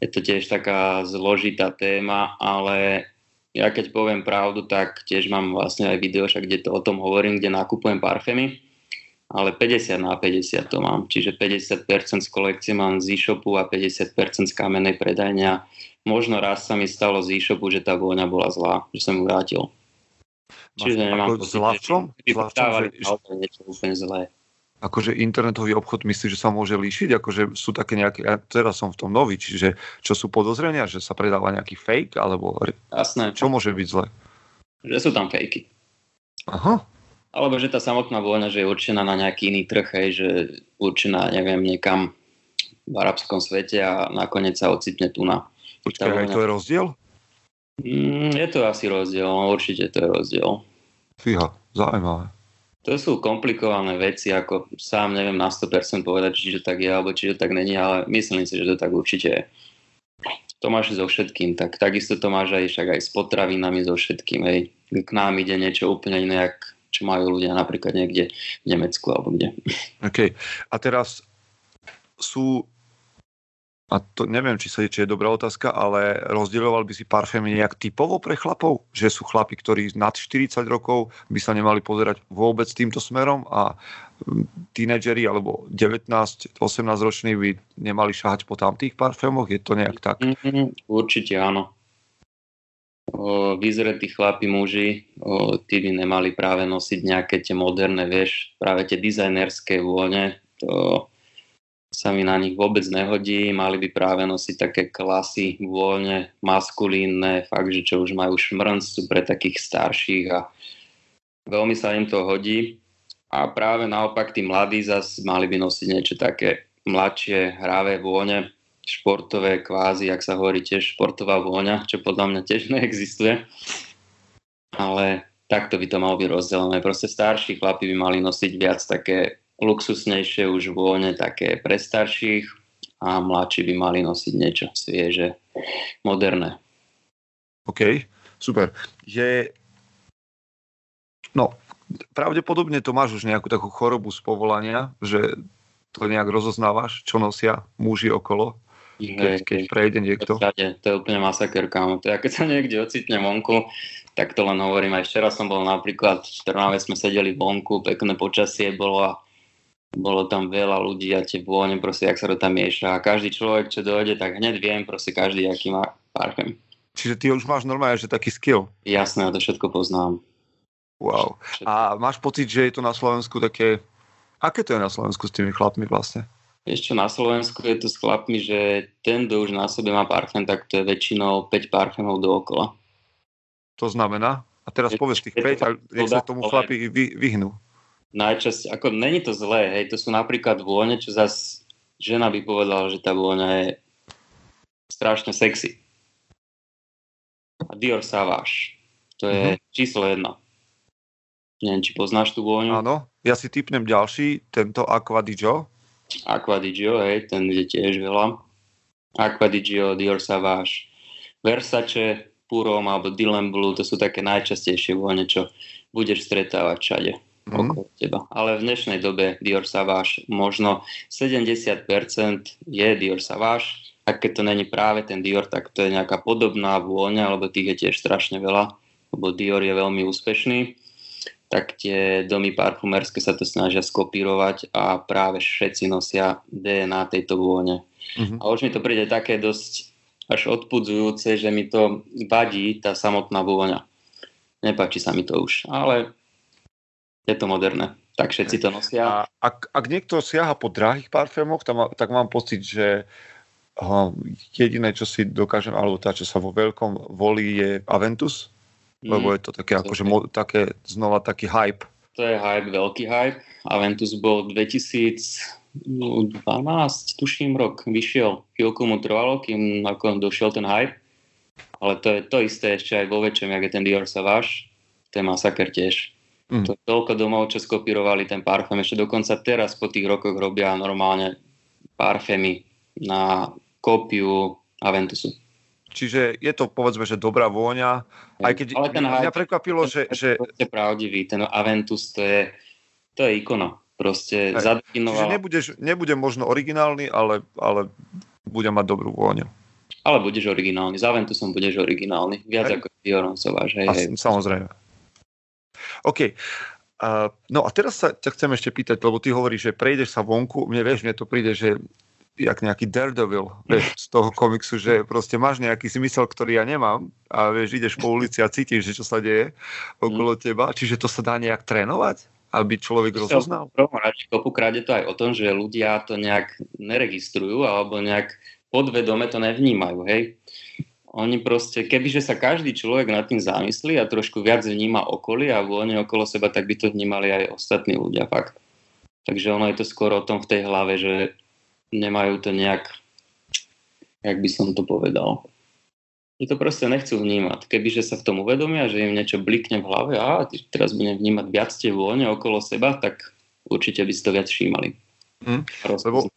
Je to tiež taká zložitá téma, ale ja keď poviem pravdu, tak tiež mám vlastne aj video, však, kde to o tom hovorím, kde nakupujem parfémy, ale päťdesiat na päťdesiat to mám, čiže päťdesiat percent z kolekcie mám z e-shopu a päťdesiat percent z Kamennej predajne. Možno raz sa mi stalo z e-shopu, že tá vôňa bola zlá, že som ju vrátil. Čiže nemám pocit, že vyputávali niečo úplne zlé. Akože internetový obchod, myslíš, že sa môže líšiť? Akože sú také nejaké, ja teraz som v tom nový, čiže čo sú podozrenia, že sa predáva nejaký fake, alebo Jasné. čo môže byť zle? Že sú tam fejky. Aha. Alebo že tá samotná vôňa, že je určená na nejaký iný trh, hej, že určená, neviem, niekam v arabskom svete a nakoniec sa ocitne tu na... Počkaj, aj vôňa... to je rozdiel? Mm, je to asi rozdiel, určite to je rozdiel. Fíha, zaujímavé. To sú komplikované veci, ako sám neviem na sto percent povedať, či to tak je, alebo či to tak není, ale myslím si, že to tak určite je. To máš so všetkým, tak takisto to máš aj však aj s potravinami, so všetkým. Hej. K nám ide niečo úplne iné, jak čo majú ľudia napríklad niekde v Nemecku, alebo kde. OK. A teraz sú, a to neviem, či sa je, či je dobrá otázka, ale rozdieloval by si parfémy nejak typovo pre chlapov? Že sú chlapi, ktorí nad štyridsať rokov by sa nemali pozerať vôbec týmto smerom a tínedžeri alebo devätnásť osemnásť roční by nemali šahať po tamtých parfémoch? Je to nejak tak? Určite áno. Vyzretí chlapi, muži, tí by nemali práve nosiť nejaké tie moderné, vieš, práve tie dizajnerské vône, to... sa mi na nich vôbec nehodí, mali by práve nosiť také klasy vôľne, maskulínne, fakt, že čo už majú šmrncu pre takých starších a veľmi sa im to hodí. A práve naopak tí mladí zase mali by nosiť niečo také mladšie, hravé vône, športové kvázi, jak sa hovorí tiež športová vôňa, čo podľa mňa tiež neexistuje. Ale takto by to malo byť rozdelené. Proste starší chlapi by mali nosiť viac také luxusnejšie už vône také pre starších a mladší by mali nosiť niečo svieže, moderné. OK, super. Je... No, pravdepodobne to máš už nejakú takú chorobu z povolania, že to nejak rozoznávaš, čo nosia muži okolo, keď, keď prejde niekto. To je úplne masaker, kámo. Ja keď sa niekde ocitne vonku, tak to len hovorím. Aj včera som bol napríklad, v Trnave sme sedeli vonku, pekné počasie bolo a bolo tam veľa ľudí a tie vône, proste, jak sa to tam mieša. A každý človek, čo dojde, tak hneď viem, proste každý, aký má parfém. Čiže ty už máš normálne, že taký skill. Jasné, ja to všetko poznám. Wow. A máš pocit, že je to na Slovensku také... Aké to je na Slovensku s tými chlapmi vlastne? Ešte na Slovensku je to s chlapmi, že ten, kto už na sebe má parfém, tak to je väčšinou päť parfémov dookola. To znamená? A teraz povedz tých päť a nech sa tomu chlapi vy, vyhnú. Najčasť, ako není to zlé, hej, to sú napríklad vône, čo zase žena by povedala, že tá vôňa je strašne sexy. A Dior Sauvage, to je mm-hmm. číslo jedna. Neviem, či poznáš tú vôňu? Áno, ja si tipnem ďalší, tento Acqua di Gio. Acqua di Gio, hej, ten je tiež veľa. Acqua di Gio, Dior Sauvage, Versace, Purom alebo Dylan Blue, to sú také najčastejšie vône, čo budeš stretávať všade. Mm. Teba. Ale v dnešnej dobe Dior Sauvage možno sedemdesiat percent je Dior Sauvage, a keď to není práve ten Dior, tak to je nejaká podobná vôňa, lebo tých je tiež strašne veľa, lebo Dior je veľmi úspešný, tak tie domy parfumérske sa to snažia skopírovať a práve všetci nosia dé en á tejto vône. Mm-hmm. A už mi to príde také dosť až odpudzujúce, že mi to vadí tá samotná vôňa. Nepáči sa mi to už, ale je to moderné, tak všetci to nosia. A ak, ak niekto siaha po drahých parfémoch, tam, tak mám pocit, že uh, jediné, čo si dokážem, alebo tá, čo sa vo veľkom volí, je Aventus, mm, lebo je to také, akože, mo, také, znova taký hype. To je hype, veľký hype. Aventus bol dvetisícdvanásť, tuším, rok vyšiel. Chvíľku mu trvalo, kým ako došiel ten hype, ale to je to isté ešte aj vo väčšom, jak je ten Dior Sauvage, to je masaker tiež. Mm. To toľko domov, čo skopírovali ten parfém. Ešte dokonca teraz po tých rokoch robia normálne parfémy na kópiu Aventusu. Čiže je to, povedzme, že dobrá vôňa. Aj keď ale ten mňa aj, prekvapilo, ten, že... To je pravdivý, ten Aventus, to je, to je ikona. Proste zadefinoval. Čiže nebudeš, nebude možno originálny, ale, ale bude mať dobrú vôňu. Ale budeš originálny. Z Aventusom budeš originálny. Viac hej. Ako Diorom Sováš. Hej, hej. Samozrejme. OK. Uh, no a teraz sa ťa chcem ešte pýtať, lebo ty hovoríš, že prejdeš sa vonku. Mne, vieš, mne to príde, že jak nejaký Daredevil, vieš, z toho komiksu, že proste máš nejaký zmysel, ktorý ja nemám a vieš, ideš po ulici a cítiš, že čo sa deje okolo teba. Čiže to sa dá nejak trénovať, aby človek rozoznal? Poprvé je to aj o tom, že ľudia to nejak neregistrujú alebo nejak podvedome to nevnímajú, hej. Oni proste, kebyže sa každý človek nad tým zamyslí a trošku viac vníma okolie a vône okolo seba, tak by to vnímali aj ostatní ľudia, fakt. Takže ono je to skôr o tom v tej hlave, že nemajú to nejak, jak by som to povedal. Že to proste nechcú vnímať. Kebyže sa v tom uvedomia, že im niečo blikne v hlave a teraz budem vnímať viac tie vône okolo seba, tak určite by si to viac všímali. Hm, lebo...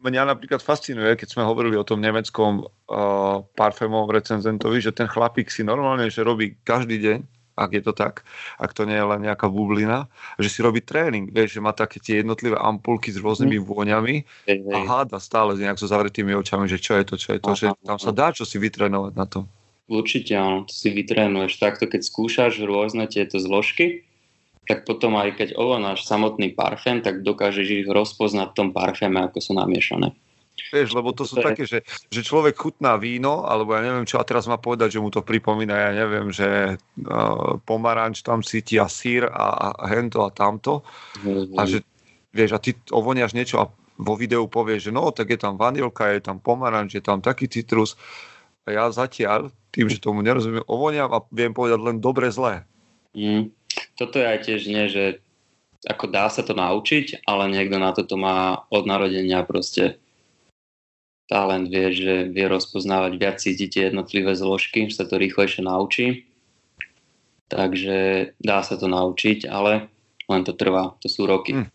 Mňa napríklad fascinuje, keď sme hovorili o tom nemeckom uh, parfémovom recenzentovi, že ten chlapík si normálne, že robí každý deň, ak je to tak, ak to nie je len nejaká bublina, že si robí tréning, vieš, že má také tie jednotlivé ampulky s rôznymi vôňami a háda stále nejak so zavretými očami, že čo je to, čo je to, aha, že tam sa dá čo si vytrénovať na to. Určite áno, to si vytrénuješ takto, keď skúšaš rôzne tieto zložky, tak potom aj keď ovonáš samotný parfém, tak dokážeš ich rozpoznať v tom parféme, ako sú namiešané. Vieš, lebo to sú také, že, že človek chutná víno, alebo ja neviem čo, a teraz má povedať, že mu to pripomína, ja neviem, že uh, pomaranč tam cíti a sír a, a hento a tamto. Mm-hmm. A že, vieš, a ty ovoniaš niečo a vo videu povieš, že no, tak je tam vanilka, je tam pomaranč, je tam taký citrus. A ja zatiaľ, tým, že tomu nerozumiem, ovoniam a viem povedať len dobre, zlé. Mm. Toto je aj tiež nie, že ako dá sa to naučiť, ale niekto na toto má od narodenia proste talent, vie, že vie rozpoznávať, viac cíti tie jednotlivé zložky, že sa to rýchlejšie naučí. Takže dá sa to naučiť, ale len to trvá, to sú roky. Hmm.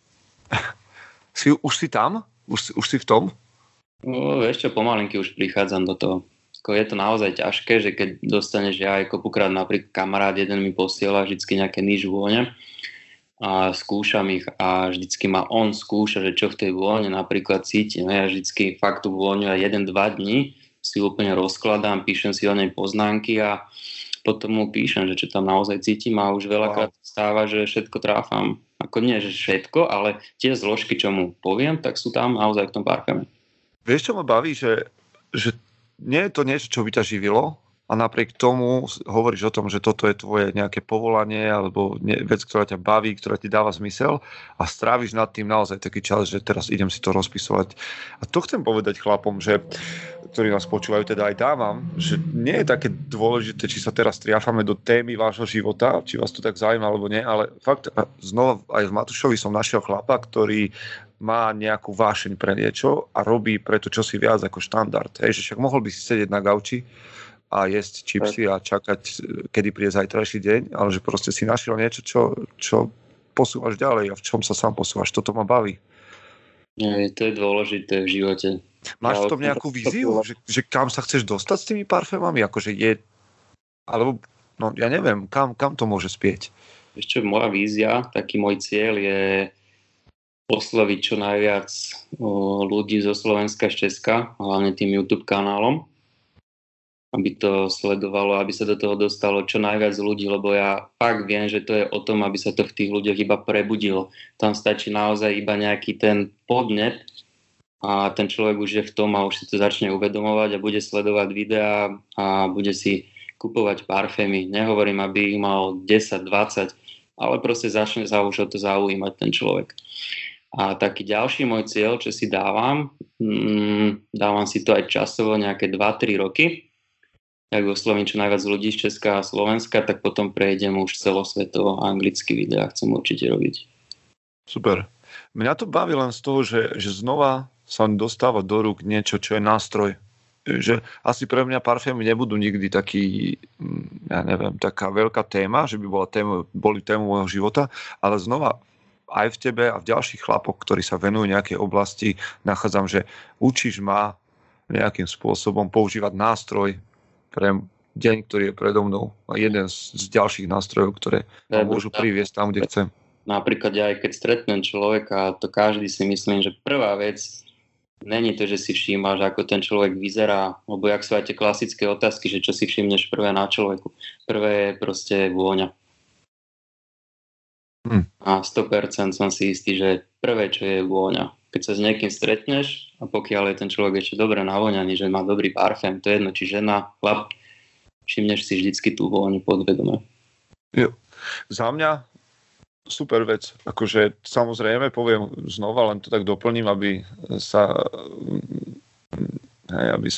Si, už si tam? Už, už si v tom? No, vieš čo, pomalinky už prichádzam do toho. Je to naozaj ťažké, že keď dostaneš, ja aj kopukrát napríklad kamarát jeden mi posiela vždycky nejaké niž vône a skúšam ich a vždycky ma on skúša, že čo v tej vône napríklad cítim. Ja vždycky fakt tú vôňu aj jeden dva dní si úplne rozkladám, píšem si o nej poznámky a potom mu píšem, že čo tam naozaj cítim a už veľakrát stáva, že všetko tráfam. Ako nie, že všetko, ale tie zložky, čo mu poviem, tak sú tam naozaj v tom parféme. Vieš, čo ma baví, že, že nie je to niečo, čo by ťa živilo, a napriek tomu hovoríš o tom, že toto je tvoje nejaké povolanie alebo vec, ktorá ťa baví, ktorá ti dáva zmysel a stráviš nad tým naozaj taký čas, že teraz idem si to rozpisovať. A to chcem povedať chlapom, že, ktorí nás počúvajú, teda aj dávam, že nie je také dôležité, či sa teraz triafame do témy vášho života, či vás to tak zaujíma alebo nie, ale fakt znova aj v Matúšovi som našiel chlapa, ktorý má nejakú vášeň pre niečo a robí preto čosi viac ako štandard. Hej, že však mohol by si sedieť na gauči a jesť čipsy a čakať, kedy príde zajtrajší deň, ale že proste si našiel niečo, čo, čo posúvaš ďalej a v čom sa sám posúvaš. Toto ma baví. Nie, to je dôležité v živote. Máš v tom nejakú víziu, že, že kam sa chceš dostať s tými parfémami? Akože je... Alebo, no ja neviem, kam, kam to môže spieť? Ešte moja vízia, taký môj cieľ je osloviť čo najviac o, ľudí zo Slovenska, z Česka, hlavne tým YouTube kanálom, aby to sledovalo, aby sa do toho dostalo čo najviac ľudí, lebo ja fakt viem, že to je o tom, aby sa to v tých ľuďoch iba prebudilo. Tam stačí naozaj iba nejaký ten podnet a ten človek už je v tom a už si to začne uvedomovať a bude sledovať videá a bude si kupovať parfémy. Nehovorím, aby ich mal desať, dvadsať, ale proste začne sa už o to zaujímať ten človek. A taký ďalší môj cieľ, čo si dávam, mm, dávam si to aj časovo nejaké dva tri roky. Ak oslovím čo najviac ľudí z Česka a Slovenska, tak potom prejdem už celosvetovo anglicky videá, chcem určite robiť. Super. Mňa to baví len z toho, že, že znova sa dostáva do rúk niečo, čo je nástroj. Že asi pre mňa parfémy nebudú nikdy taký, ja neviem, taká veľká téma, že by bola téma, boli tému môjho života, ale znova aj v tebe a v ďalších chlapoch, ktorí sa venujú nejakej oblasti, nachádzam, že učíš ma nejakým spôsobom používať nástroj pre deň, ktorý je predo mnou. A jeden z, z ďalších nástrojov, ktoré ma môžu priviesť tam, kde chcem. Napríklad ja aj keď stretnem človeka, to každý si myslím, že prvá vec není to, že si všímaš, ako ten človek vyzerá, lebo jak sú aj tie klasické otázky, že čo si všimneš prvé na človeku. Prvé je proste vôňa. Hmm. A sto percent som si istý, že prvé, čo je vôňa. Keď sa s niekým stretneš a pokiaľ je ten človek ešte dobre navoňaný, že má dobrý parfém, to je jedno, či žena, chlap, všimneš si vždycky tú vôňu podvedome. Jo. Za mňa super vec. Akože samozrejme poviem znova, len to tak doplním, aby sa... Hej, aby,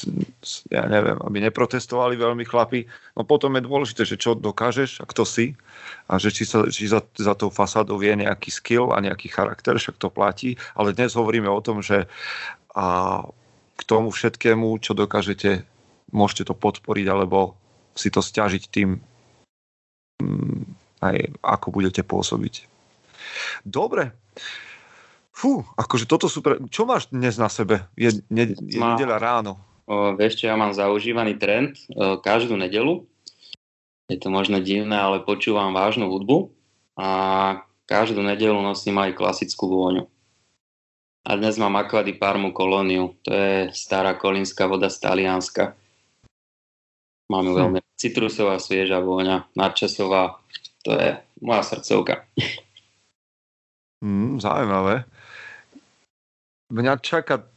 ja neviem, aby neprotestovali veľmi chlapi. No potom je dôležité, že čo dokážeš a kto si a že či, sa, či za, za tou fasádou je nejaký skill a nejaký charakter, však to platí. Ale dnes hovoríme o tom, že a k tomu všetkému, čo dokážete, môžete to podporiť alebo si to stiažiť tým, aj ako budete pôsobiť. Dobre. Fú, akože toto super. Čo máš dnes na sebe? Je, ne, je Má, nedeľa ráno. O, vieš čo, ja mám zaužívaný trend o, každú nedeľu. Je to možno divné, ale počúvam vážnu hudbu a každú nedeľu nosím aj klasickú vôňu. A dnes mám Acqua di Parmu kolóniu. To je stará kolínska voda z Talianska. Máme hm. veľmi citrusová svieža vôňa, nadčasová. To je moja srdcovka. Mm, zaujímavé. Mňa čaká,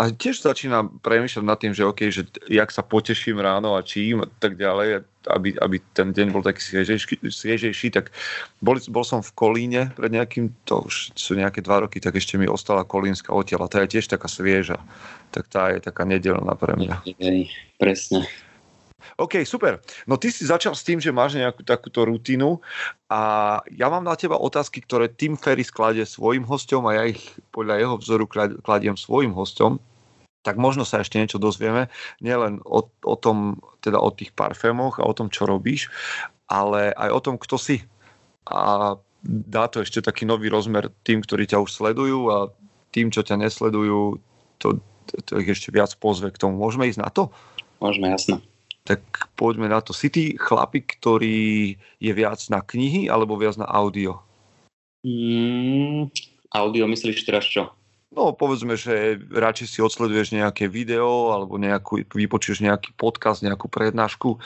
a tiež začínam premýšľať nad tým, že okej, okay, že jak sa poteším ráno a čím a tak ďalej, aby, aby ten deň bol taký sviežejší, sviežejší tak bol, bol som v Kolíne pred nejakým, to už sú nejaké dva roky, tak ešte mi ostala kolínska odtiaľ a tá je tiež taká svieža, tak tá je taká nedeľná pre mňa. Presne. OK, super. No ty si začal s tým, že máš nejakú takúto rutinu a ja mám na teba otázky, ktoré Tim Ferriss kladie svojim hosťom a ja ich podľa jeho vzoru kladiem svojim hosťom. Tak možno sa ešte niečo dozvieme, nielen o, o tom, teda o tých parfémoch a o tom, čo robíš, ale aj o tom, kto si. A dá to ešte taký nový rozmer tým, ktorí ťa už sledujú a tým, čo ťa nesledujú, to, to ich ešte viac pozve k tomu. Môžeme ísť na to? Môžeme, jasné. Tak poďme na to. Si ty chlapík, ktorý je viac na knihy alebo viac na audio? Mm, audio myslíš teraz čo? No povedzme, že radšej si odsleduješ nejaké video alebo nejakú, vypočuješ nejaký podcast, nejakú prednášku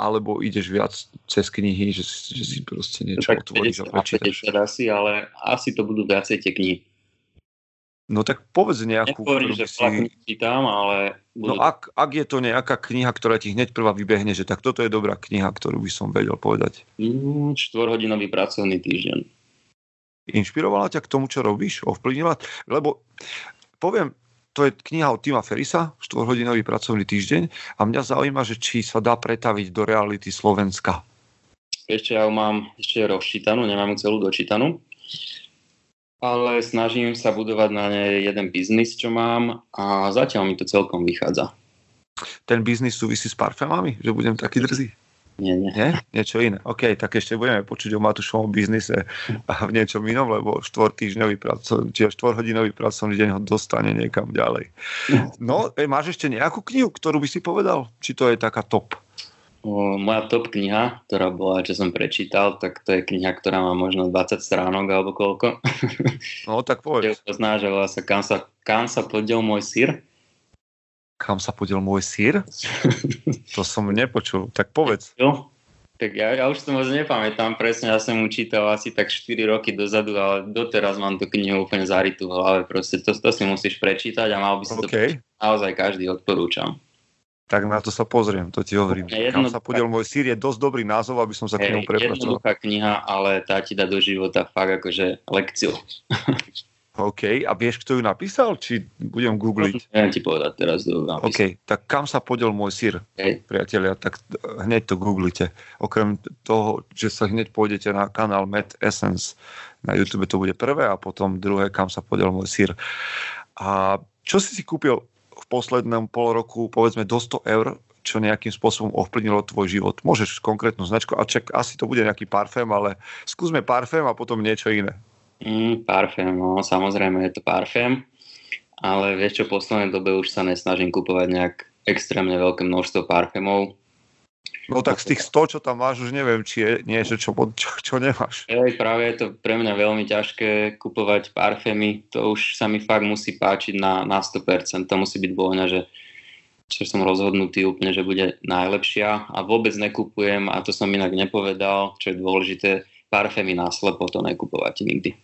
alebo ideš viac cez knihy, že, že si proste niečo tak otvoríš a prečítaš. Asi, ale asi to budú viacej tie knihy. No tak povedz nejakú... Nehovorím, že si... čítam, ale... No ak, ak je to nejaká kniha, ktorá ti hneď prvá vybehne, že tak toto je dobrá kniha, ktorú by som vedel povedať. Mm, štvorhodinový pracovný týždeň. Inšpirovala ťa k tomu, čo robíš? Ovplyvnila? Lebo poviem, to je kniha od Tima Ferisa, štvorhodinový pracovný týždeň, a mňa zaujíma, že či sa dá pretaviť do reality Slovenska. Ešte ja ju mám ešte rozčítanú, nemám ju celú dočítanú. Ale snažím sa budovať na nej jeden biznis, čo mám, a zatiaľ mi to celkom vychádza. Ten biznis súvisí s parfémami? Že budem taký drzý? Nie, nie. Nie? Niečo iné. OK, tak ešte budeme počuť o Matúšovom biznise a v niečom inom, lebo štvortýždňový pracovný, čiže štvorhodinový pracovný deň ho dostane niekam ďalej. No, máš ešte nejakú knihu, ktorú by si povedal? Či to je taká top? Moja top kniha, ktorá bola, čo som prečítal, tak to je kniha, ktorá má možno dvadsať stránok alebo koľko. No, tak povedz. Poznáš, že volá sa Kam sa, kam sa podiel môj sír? Kam sa podiel môj sír? To som nepočul. Tak povedz. Jo, tak ja, ja už to moc nepamätám presne, ja som ju čítal asi tak štyri roky dozadu, ale doteraz mám tú knihu úplne zarytú v hlave. Proste to, to si musíš prečítať a mal by si okay. To naozaj každý odporúčam. Tak na to sa pozriem, to ti hovorím. Kam sa podiel môj sír je dosť dobrý názov, aby som sa k nemu prepracoval. Jednoduchá kniha, ale tá ti dá do života fakt akože lekciu. OK, a vieš, kto ju napísal? Či budem googliť? Neviem ti povedať teraz. OK, tak Kam sa podiel môj sír, okay. Priatelia, tak hneď to googlite. Okrem toho, že sa hneď pôjdete na kanál Matt Essence, na YouTube to bude prvé a potom druhé Kam sa podiel môj sír. A čo si si kúpil v poslednom pol roku, povedzme, do sto eur, čo nejakým spôsobom ovplyvnilo tvoj život? Môžeš konkrétnu značku, a čak asi to bude nejaký parfém, ale skúsme parfém a potom niečo iné. Mm, parfém, no samozrejme je to parfém, ale vieš čo, v poslednej dobe už sa nesnažím kúpovať nejak extrémne veľké množstvo parfémov. No tak z tých sto, čo tam máš, už neviem, či je niečo, čo, čo, čo nemáš. Ej, práve je to pre mňa veľmi ťažké kupovať parfémy. To už sa mi fakt musí páčiť na, na sto percent. To musí byť vôňa, že, že som rozhodnutý úplne, že bude najlepšia. A vôbec nekupujem, a to som inak nepovedal, čo je dôležité, parfémy naslepo to nekupovať nikdy.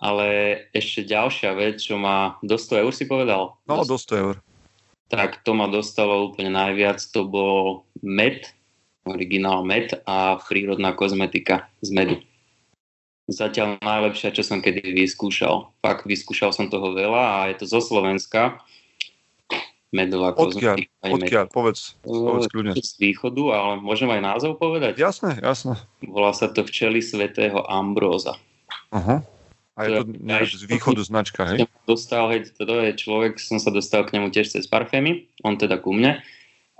Ale ešte ďalšia vec, čo má do sto eur, si povedal? No, do sto eur. Tak to ma dostalo úplne najviac, to bol med, originál med a prírodná kozmetika z medu. Zatiaľ najlepšia, čo som kedy vyskúšal. Fakt vyskúšal som toho veľa a je to zo Slovenska. Medová kozmetika. Odkiaľ, odkiaľ med. povedz, povedz kľudne. Z východu, ale môžem aj názov povedať? Jasné, jasné. Volá sa to Včely Svätého Ambróza. Aha. A je to z východu značka, hej? Dostal, hej, to je človek, som sa dostal k nemu tiež cez parfémy, on teda ku mne.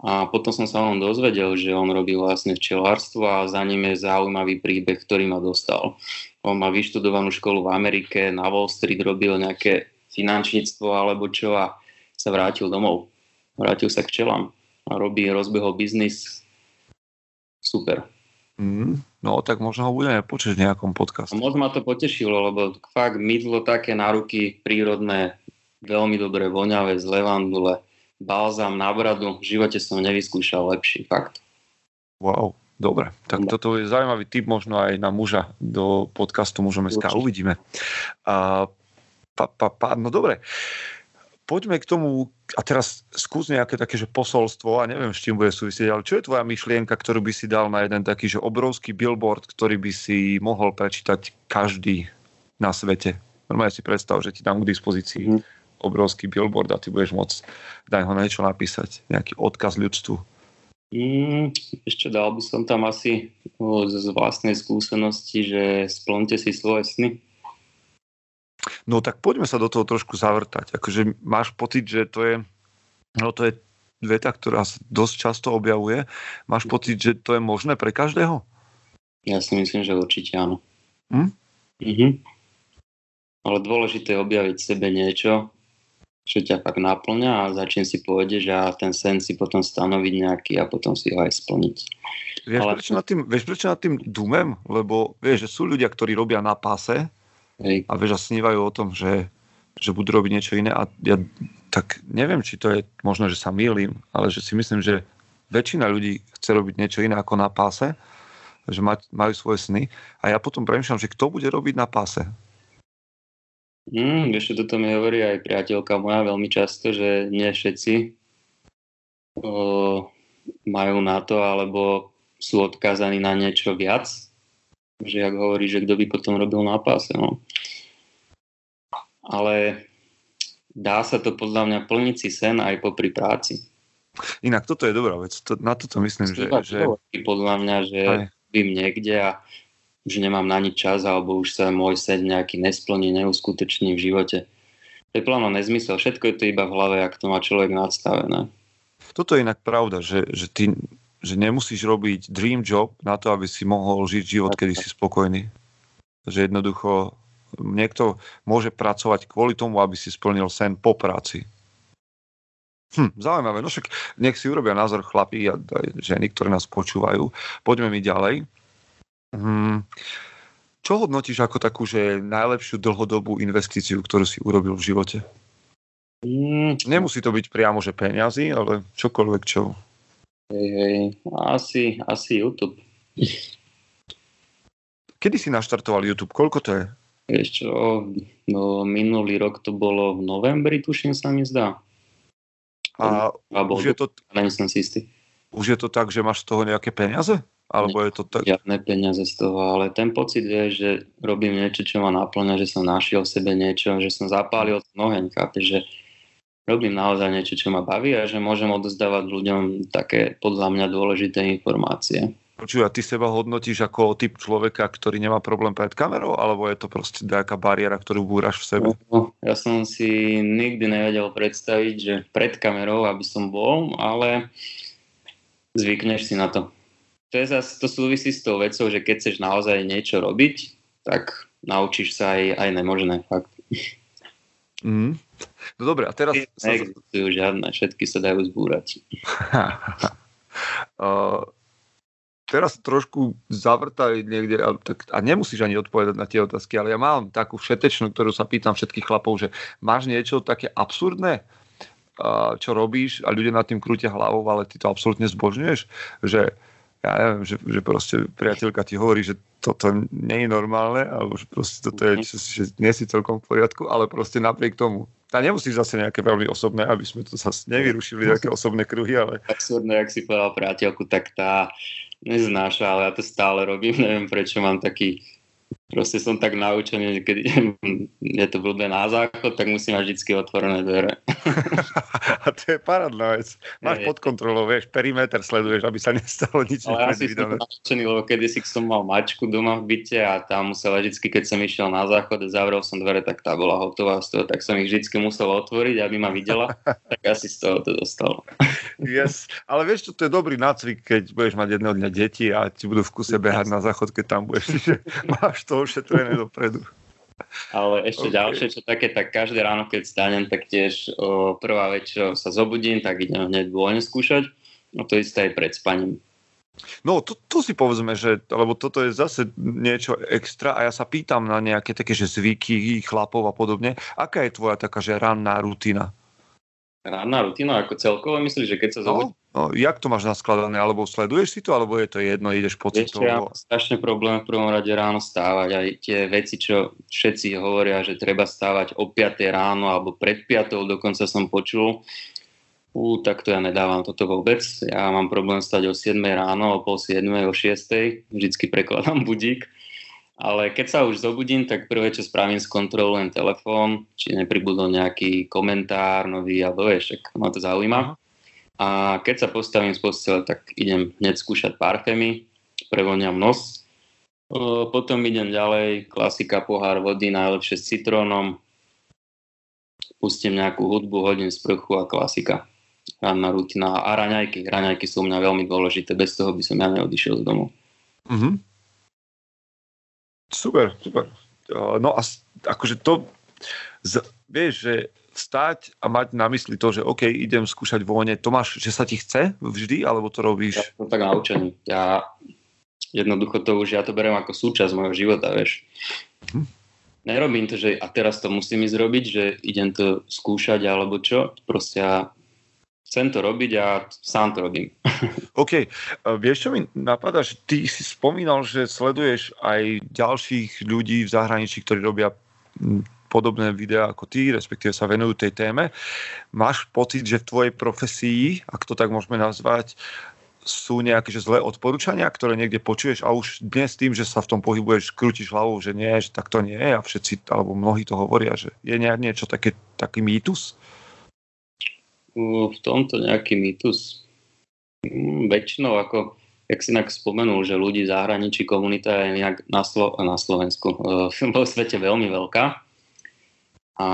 A potom som sa o ňom dozvedel, že on robí vlastne včelárstvo a za ním je zaujímavý príbeh, ktorý ma dostal. On má vyštudovanú školu v Amerike, na Wall Street robil nejaké finančníctvo alebo čo a sa vrátil domov. Vrátil sa k včelám a robí, rozbehol biznis. Super. Mm. No, tak možno ho budeme počuť v nejakom podcaste. Možno ma to potešilo, lebo fakt mydlo také na ruky, prírodné, veľmi dobre voňavé, z levandule, balzám na bradu. V živote som nevyskúšal lepší, fakt. Wow, dobre. Tak no. Toto je zaujímavý tip možno aj na muža do podcastu Mužom bodka es ká. Uvidíme. A, pa, pa, pa, no dobre. Poďme k tomu, a teraz skús nejaké také, že posolstvo, a neviem, s čím bude súvisieť, ale čo je tvoja myšlienka, ktorú by si dal na jeden taký, že obrovský billboard, ktorý by si mohol prečítať každý na svete? Normálne si predstav, že ti dám k dispozícii mm. obrovský billboard a ty budeš môcť daj ho na niečo napísať, nejaký odkaz ľudstvu. Mm, ešte dal by som tam asi o, z vlastnej skúsenosti, že splňte si svoje sny. No tak poďme sa do toho trošku zavrtať. Akože máš pocit, že to je, no to je veta, ktorá sa dosť často objavuje. Máš pocit, že to je možné pre každého? Ja si myslím, že určite áno. Hm? Mhm. Ale dôležité je objaviť sebe niečo, čo ťa fakt naplňa a začne si povedať, že ten sen si potom stanoviť nejaký a potom si ho aj splniť. Vieš, Ale... prečo nad tým, vieš, prečo nad tým dumem? Lebo vieš, že sú ľudia, ktorí robia na páse. Hej. A vieš, a snívajú o tom, že, že budú robiť niečo iné a ja tak neviem, či to je možno, že sa mýlim, ale že si myslím, že väčšina ľudí chce robiť niečo iné ako na páse, že maj, majú svoje sny a ja potom premýšľam, že kto bude robiť na páse? Mm, ešte toto mi hovorí aj priateľka moja veľmi často, že nie všetci o, majú na to, alebo sú odkázaní na niečo viac. Že ak hovorí, že kto by potom robil na páse. No. Ale dá sa to podľa mňa plniť si sen aj popri práci. Inak toto je dobrá vec. To, na toto myslím, že... že... Podľa mňa, že bym niekde a už nemám na nič čas, alebo už sa môj sen nejaký nesplní, neuskutoční v živote. To je plno nezmysel. Všetko je to iba v hlave, ak to má človek nadstavené. Toto je inak pravda, že, že ty že nemusíš robiť dream job na to, aby si mohol žiť život, kedy si spokojný. Že jednoducho niekto môže pracovať kvôli tomu, aby si splnil sen po práci. Hm, zaujímavé. No však nech si urobia názor chlapí a ženy, ktoré nás počúvajú. Poďme mi ďalej. Hmm. Čo hodnotíš ako takú, že najlepšiu dlhodobú investíciu, ktorú si urobil v živote? Mm. Nemusí to byť priamo, že peniazy, ale čokoľvek čo. Hej, hej. Asi, asi YouTube. Kedy si naštartoval YouTube? Koľko to je? Ešte, no, minulý rok to bolo v novembri, tuším sa mi zdá. A Alebo už, je to, už je to tak, že máš z toho nejaké peniaze? Alebo je to tak? Žiadne peniaze z toho, ale ten pocit je, že robím niečo, čo ma naplňa, že som našiel v sebe niečo, že som zapálil ten oheň, chápeš, že robím naozaj niečo, čo ma baví a že môžem odzdávať ľuďom také podľa mňa dôležité informácie. Počuj, a ty seba hodnotíš ako typ človeka, ktorý nemá problém pred kamerou, alebo je to proste nejaká bariéra, ktorú búraš v sebe? No, ja som si nikdy nevedel predstaviť, že pred kamerou, aby som bol, ale zvykneš si na to. To je zase, to súvisí s tou vecou, že keď chceš naozaj niečo robiť, tak naučíš sa aj, aj nemožné, fakt. Mm. No dobre, a teraz... Neexistujú sa... žiadne, všetky sa dajú zbúrať. uh, teraz trošku zavrtali niekde, a, tak, a nemusíš ani odpovedať na tie otázky, ale ja mám takú všetečnú, ktorú sa pýtam všetkých chlapov, že máš niečo také absurdné, uh, čo robíš a ľudia nad tým krútia hlavou, ale ty to absolútne zbožňuješ, že... Ja neviem, že, že proste priateľka ti hovorí, že toto nie je normálne, alebo že proste toto je, že, že nie si celkom v poriadku, ale proste napriek tomu. A nemusíš zase nejaké veľmi osobné, aby sme to zase nevyrušili, nejaké osobné kruhy, ale... Absurdné, jak si povedal priateľku, tak tá neznáša, ale ja to stále robím, neviem prečo mám taký... Proste som tak naučený, keď je to blbé na záchod, tak musím mať vždy otvorené dvere. A to je parádna vec. Máš je, pod kontrolou, vieš, perimeter sleduješ, aby sa nestalo nič nepredvídané. Ale ja si som naučený, lebo kedysi som mal mačku doma v byte a tá musela vždy, keď som išiel na záchod a zavrel som dvere, tak tá bola hotová z toho, tak som ich vždy musel otvoriť, aby ma videla, tak asi z toho to dostalo. Yes, ale vieš čo, to je dobrý nácvik, keď budeš mať jedného dňa deti a ti budú v kuse behať na záchod, keď tam budeš, že máš to ošetrené dopredu. Ale ešte okay. Ďalšie, čo také, tak každé ráno, keď stanem, tak tiež o, prvá vec, čo sa zobudím, tak idem hneď vôňu skúšať. No to isté aj pred spaním. No to, to si povedzme, že, lebo toto je zase niečo extra a ja sa pýtam na nejaké také, že zvyky chlapov a podobne. Aká je tvoja taká, že ranná rutina? Ranná rutina ako celkovo? Myslíš, že keď sa zobudím? No, jak to máš naskladané? Alebo sleduješ si to, alebo je to jedno, ideš pocitovo? Ja mám strašne problém v prvom rade ráno stávať. Aj tie veci, čo všetci hovoria, že treba stávať o piatej ráno, alebo pred piatou, dokonca som počul. Ú, tak to ja nedávam toto vôbec. Ja mám problém stať o siedmej ráno, o pol siedmej, o šiestej. Vždycky prekladám budík. Ale keď sa už zobudím, tak prvé, čo spravím, skontrolujem telefón, či nepribudol nejaký komentár nový, alebo vieš, ak ma to zaujíma. A keď sa postavím z postele, tak idem hneď skúšať parfémy, prevoniam nos. Potom idem ďalej, klasika, pohár vody, najlepšie s citrónom. Pustím nejakú hudbu, hodím sprchu a klasika. Ranná rutina a raňajky. Raňajky sú u mňa veľmi dôležité, bez toho by som ja neodišiel z domu. Mhm. Super, super. No a akože to, vieš, že... stať a mať na mysli to, že OK, idem skúšať vône. Tomáš, že sa ti chce vždy, alebo to robíš? Ja som tak naučený. Ja jednoducho to už, ja to beriem ako súčasť mojho života, vieš. Hm. Nerobím to, že a teraz to musím ísť robiť, že idem to skúšať, alebo čo. Proste ja chcem to robiť a sám to robím. OK. Vieš, čo mi napadá, že ty si spomínal, že sleduješ aj ďalších ľudí v zahraničí, ktorí robia podobné videá ako ty, respektíve sa venujú tej téme. Máš pocit, že v tvojej profesii, ak to tak môžeme nazvať, sú nejaké že zlé odporúčania, ktoré niekde počuješ a už dnes tým, že sa v tom pohybuješ, krútiš hlavou, že nie, že tak to nie je a všetci, alebo mnohí to hovoria, že je niečo také, taký mýtus? V tomto nejaký mýtus. Väčšinou, ako, jak si inak spomenul, že ľudí v zahraničí, komunita je nejak na, Slo- na Slovensku vo svete veľmi veľká a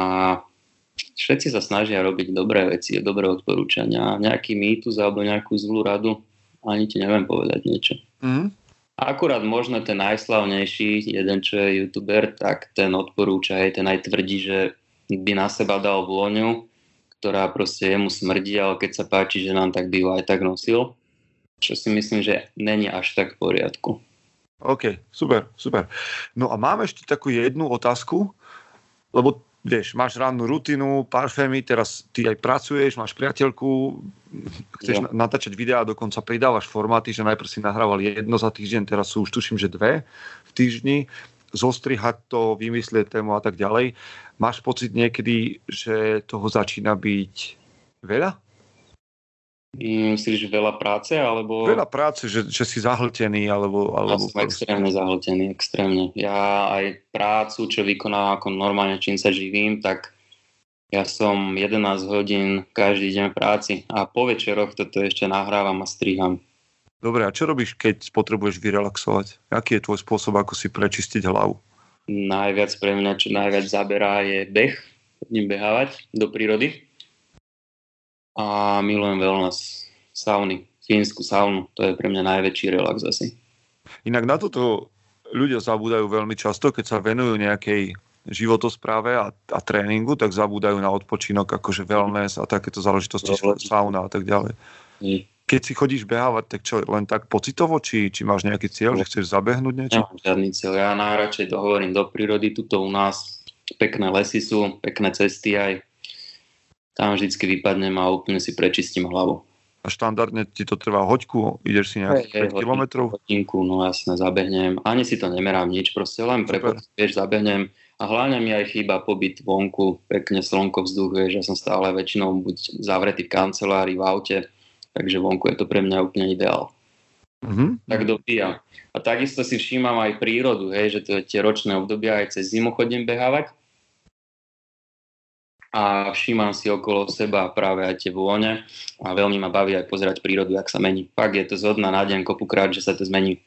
všetci sa snažia robiť dobré veci, dobré odporúčania, nejaký mýtus alebo nejakú zlú radu. Ani ti neviem povedať niečo. Mm. Akurát možno ten najslavnejší, jeden čo je youtuber, tak ten odporúča, hej, ten aj tvrdí, že by na seba dal vôňu, ktorá proste jemu smrdí, ale keď sa páči, že nám tak býva, aj tak nosil. Čo si myslím, že není až tak v poriadku. OK, super, super. No a mám ešte takú jednu otázku, lebo vieš, máš rannú rutinu, parfémy, teraz ty aj pracuješ, máš priateľku, chceš yeah. natáčať videá, dokonca pridávaš formáty, že najprv si nahrával jedno za týždeň, teraz sú už tuším, že dve v týždni, zostrihať to, vymyslieť tému a tak ďalej. Máš pocit niekedy, že toho začína byť veľa? Myslíš, že veľa práce, alebo... Veľa práce, že, že si zahltený, alebo... alebo... Ja som extrémne zahltený, extrémne. Ja aj prácu, čo vykonávam ako normálne, čím sa živím, tak ja som jedenásť hodín každý deň práci a po večeroch toto ešte nahrávam a striham. Dobre, a čo robíš, keď potrebuješ vyrelaxovať? Aký je tvoj spôsob, ako si prečistiť hlavu? Najviac pre mňa, čo najviac zaberá, je beh, ním behávať do prírody. A milujem wellness, sauny, fínsku saunu, to je pre mňa najväčší relax asi. Inak na toto ľudia zabúdajú veľmi často, keď sa venujú nejakej životospráve a, a tréningu, tak zabúdajú na odpočinok, akože wellness a takéto záležitosti, sauna a tak ďalej. Mm. Keď si chodíš behávať, tak čo, len tak pocitovo, či, či máš nejaký cieľ, že chceš zabehnúť niečo? Nemám žiadny cieľ, ja najradšej to hovorím do prírody, tuto u nás pekné lesy sú, pekné cesty aj. Tam vždycky vypadnem a úplne si prečistím hlavu. A štandardne ti to trvá hoďku? Ideš si nejakých päť kilometrov? Hodinku, no jasne, zabehnem. Ani si to nemerám nič, proste len prepočuješ, zabehnem. A hlavne mi aj chýba pobyt vonku, pekne slnko, vzduch, vieš, ja som stále väčšinou buď zavretý v kancelárii, v aute, takže vonku je to pre mňa úplne ideál. Mm-hmm. Tak dobíjam. A takisto si všímam aj prírodu, hej, že to je tie ročné obdobia, aj cez zimu chodím behávať. A všímam si okolo seba práve aj tie vône a veľmi ma baví aj pozerať prírodu, jak sa mení. Fakt je to zo dna na deň kopukrát, že sa to zmení.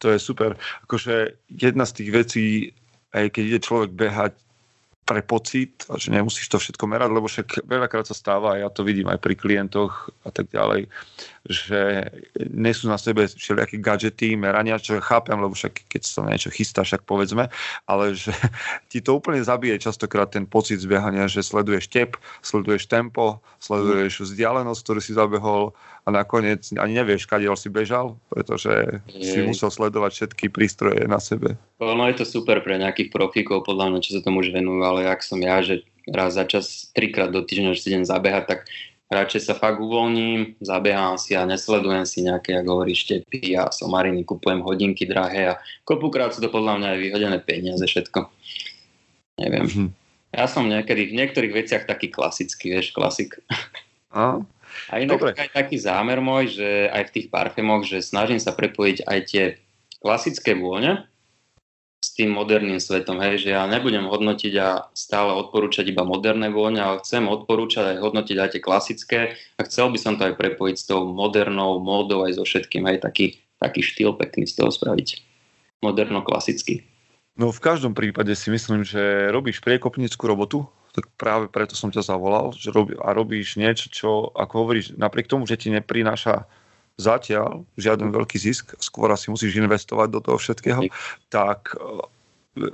To je super. Akože jedna z tých vecí, aj keď ide človek behať pre pocit, že nemusíš to všetko merať, lebo však veľakrát sa stáva, a ja to vidím aj pri klientoch a tak ďalej, že nie sú na sebe všelijaké gadžety, merania, čo chápem, lebo však keď sa niečo chystá, však povedzme, ale že ti to úplne zabije častokrát ten pocit zbiehania, že sleduješ tep, sleduješ tempo, sleduješ vzdialenosť, ktorú si zabehol a nakoniec ani nevieš, kadiaľ si bežal, pretože Jej. si musel sledovať všetky prístroje na sebe. No je to super pre nejakých profíkov, podľa mňa, čo sa tomu už venujú, ale jak som ja, že raz za čas, trikrát do týždňa, že si idem zabehať, tak radšej sa fakt uvoľním, zabehám si a nesledujem si nejaké, ako hovoríš, štepy a somariny, kupujem hodinky drahé a kopukrát sú to podľa mňa aj vyhodené peniaze, všetko. Neviem. Mm-hmm. Ja som niekedy v niektorých veciach taký klasický, vieš, klasik. A, a inak aj taký zámer môj, že aj v tých parfémoch, že snažím sa prepojiť aj tie klasické vône s tým moderným svetom, hej, že ja nebudem hodnotiť a stále odporúčať iba moderné vône, ale chcem odporúčať aj hodnotiť aj tie klasické a chcel by som to aj prepojiť s tou modernou módou aj so všetkým, hej, taký, taký štýl pekný z toho spraviť. Moderno-klasický. No v každom prípade si myslím, že robíš priekopnícku robotu, tak práve preto som ťa zavolal, že robí, a robíš niečo, čo, ako hovoríš, napriek tomu, že ti neprináša zatiaľ žiaden veľký zisk, skôr asi musíš investovať do toho všetkého, tak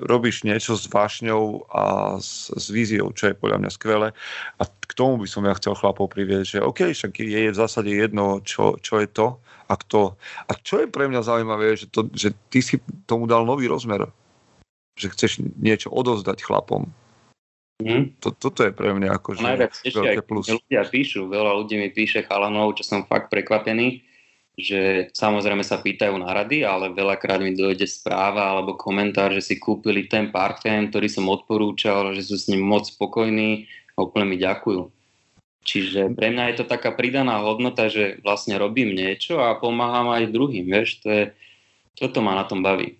robíš niečo s vášňou a s, s víziou, čo je podľa mňa skvelé. A k tomu by som ja chcel chlapov privieť, že OK, však je v zásade jedno, čo, čo je to a kto. A čo je pre mňa zaujímavé, že, to, že ty si tomu dal nový rozmer. Že chceš niečo odovzdať chlapom. Mm. To, toto je pre mňa akože veľké plus. Najviac ešte aj ľudia píšu, veľa ľudí mi píše chalanov, čo som fakt prekvapený, že samozrejme sa pýtajú na rady, ale veľakrát mi dojde správa alebo komentár, že si kúpili ten parfém, ktorý som odporúčal, že sú s ním moc spokojní a úplne mi ďakujú. Čiže pre mňa je to taká pridaná hodnota, že vlastne robím niečo a pomáham aj druhým, vieš, to je, toto ma na tom baví.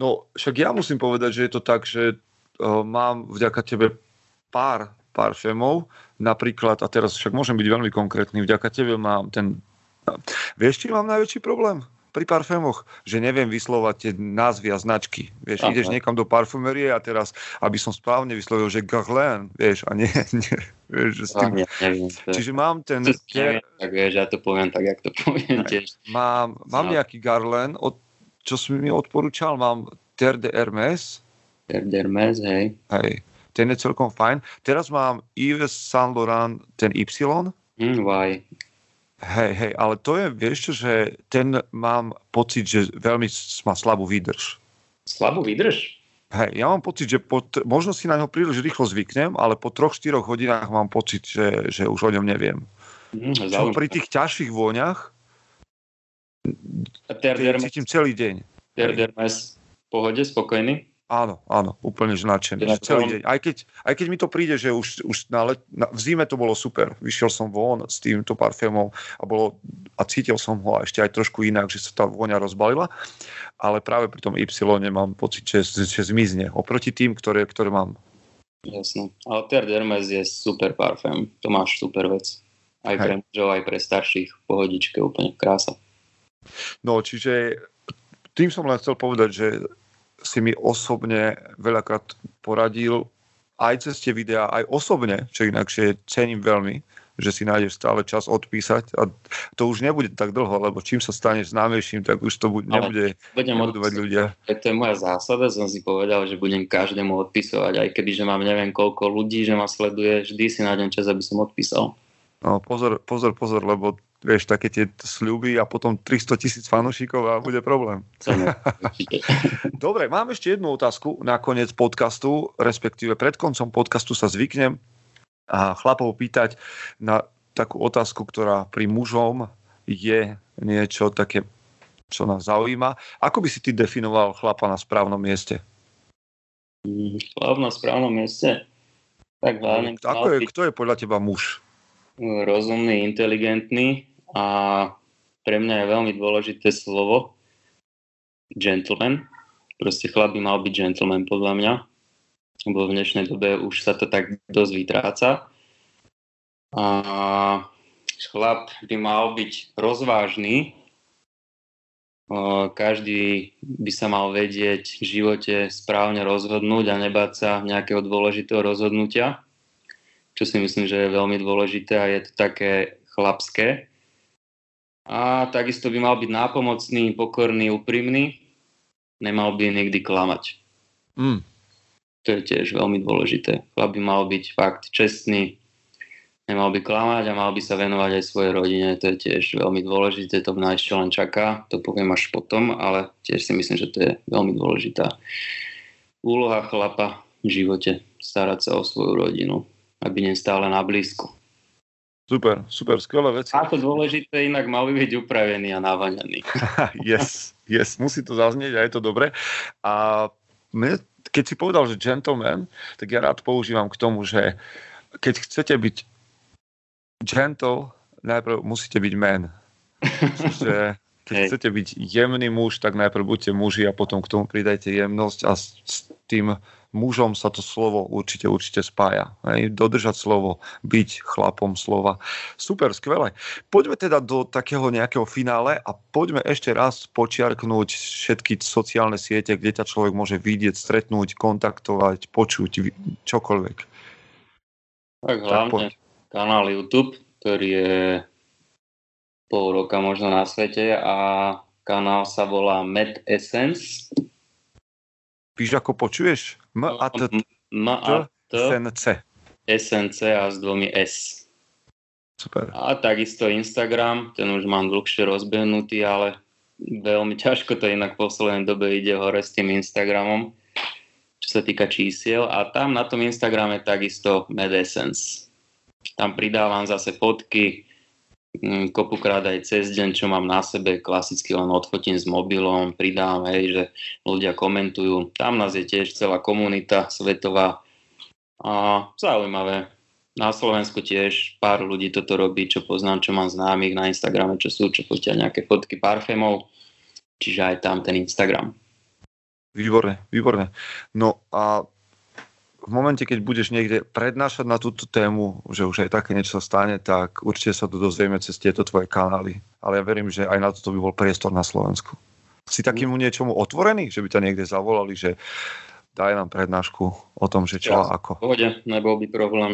No, však ja musím povedať, že je to tak, že uh, mám vďaka tebe pár parfémov, napríklad, a teraz však môžem byť veľmi konkrétny, vďaka tebe mám ten... Vieš, či mám najväčší problém pri parfémoch? Že neviem vyslovať názvy a značky. Vieš, Aha. ideš niekam do parfumerie a teraz, aby som správne vyslovil, že Guerlain, vieš, a nie... nie. Vieš, že s tým... ja, neviem, to... Čiže mám ten... Neviem, tak vieš, ja to poviem tak, jak to poviem tiež. Mám, mám nejaký Guerlain, od... čo som mi odporúčal, mám Terre d'Hermes. Terre d'Hermes, hej. Hej, ten je celkom fajn. Teraz mám Yves Saint Laurent, ten Y. Mm, why? Hej, hej, ale to je, vieš čo, že ten mám pocit, že veľmi má slabú výdrž. Slabú výdrž? Hej, ja mám pocit, že po, možno si na ňo príliš rýchlo zvyknem, ale po troch štyroch hodinách mám pocit, že, že už o ňom neviem. Mm, Čo pri tých ťažších vôňach cítim celý deň. Terre d'Hermes v pohode, spokojný? Áno, áno, úplne značený. Celý deň. Aj keď, aj keď mi to príde, že už, už na let, na, v zime to bolo super. Vyšiel som von s týmto parfémom a, bolo, a cítil som ho a ešte aj trošku inak, že sa tá vôňa rozbalila. Ale práve pri tom Y mám pocit, že, že zmizne. Oproti tým, ktoré, ktoré mám. Jasné. Ale Terre d'Hermes je super parfém. To máš super vec. Aj pre mužov, aj pre starších. Pohodičke, úplne krása. No, čiže tým som len chcel povedať, že si mi osobne veľakrát poradil aj cez tie videá, aj osobne, čo inakšie cením veľmi, že si nájdeš stále čas odpísať a to už nebude tak dlho, lebo čím sa staneš známejším, tak už to bude, nebude nebudovať ľudia. To je moja zásada, som si povedal, že budem každému odpísovať, aj keby, že mám neviem koľko ľudí, že ma sleduje, vždy si nájdem čas, aby som odpísal. No, pozor, pozor, pozor, lebo vieš, také tie sľuby a potom tristotisíc fanúšikov a bude problém. Dobre, mám ešte jednu otázku na koniec podcastu, respektíve pred koncom podcastu sa zvyknem a chlapov pýtať na takú otázku, ktorá pri mužom je niečo také, čo nás zaujíma. Ako by si ty definoval chlapa na správnom mieste? Chlap na správnom mieste? Tak hlavne... Ako je, kto je podľa teba muž? Rozumný, inteligentný a pre mňa je veľmi dôležité slovo gentleman. Proste chlap by mal byť gentleman podľa mňa, lebo v dnešnej dobe už sa to tak dosť vytráca. A chlap by mal byť rozvážny. Každý by sa mal vedieť v živote správne rozhodnúť a nebáť sa nejakého dôležitého rozhodnutia. Čo si myslím, že je veľmi dôležité a je to také chlapské. A takisto by mal byť nápomocný, pokorný, úprimný. Nemal by nikdy klamať. Mm. To je tiež veľmi dôležité. Chlap by mal byť fakt čestný, nemal by klamať a mal by sa venovať aj svojej rodine. To je tiež veľmi dôležité, to mňa ešte len čaká, to poviem až potom, ale tiež si myslím, že to je veľmi dôležitá úloha chlapa v živote, starať sa o svoju rodinu. Aby nestále na blízku. Super, super, skvelé veci. Ako dôležité, inak mal by byť upravený a navaňaný. yes, yes, musí to zaznieť a je to dobre. A mne, keď si povedal, že gentleman, tak ja rád používam k tomu, že keď chcete byť gentle, najprv musíte byť man. Čiže keď hey. chcete byť jemný muž, tak najprv buďte muži a potom k tomu pridajte jemnosť a s, s tým mužom sa to slovo určite, určite spája. Hej? Dodržať slovo, byť chlapom slova. Super, skvelé. Poďme teda do takého nejakého finále a poďme ešte raz počiarknúť všetky sociálne siete, kde ťa človek môže vidieť, stretnúť, kontaktovať, počuť, čokoľvek. Tak hlavne tak kanál YouTube, ktorý je pol roka možno na svete a kanál sa volá Matt Essence. Píš ako počuješ? M A T S N C S N C a s dvomi S. Super. A takisto Instagram, ten už mám dlhšie rozbehnutý, ale veľmi ťažko to inak v poslednej dobe ide hore s tým Instagramom, čo sa týka čísiel. A tam na tom Instagrame takisto Mad Essence. Tam pridávam zase fotky, kopukrát aj cez deň, čo mám na sebe, klasicky len odfotím s mobilom, pridám, hej, že ľudia komentujú. Tam nás je tiež celá komunita svetová a zaujímavé. Na Slovensku tiež pár ľudí toto robí, čo poznám, čo mám známych na Instagrame, čo sú, čo fotia nejaké fotky parfémov, čiže aj tam ten Instagram. Výborné, výborné. No a v momente, keď budeš niekde prednášať na túto tému, že už aj také niečo sa stane, tak určite sa to dozvieme cez tieto tvoje kanály. Ale ja verím, že aj na toto by bol priestor na Slovensku. Si takému niečomu otvorený? Že by ťa niekde zavolali, že daj nám prednášku o tom, že čo a ako. V pohode, nebol by problém.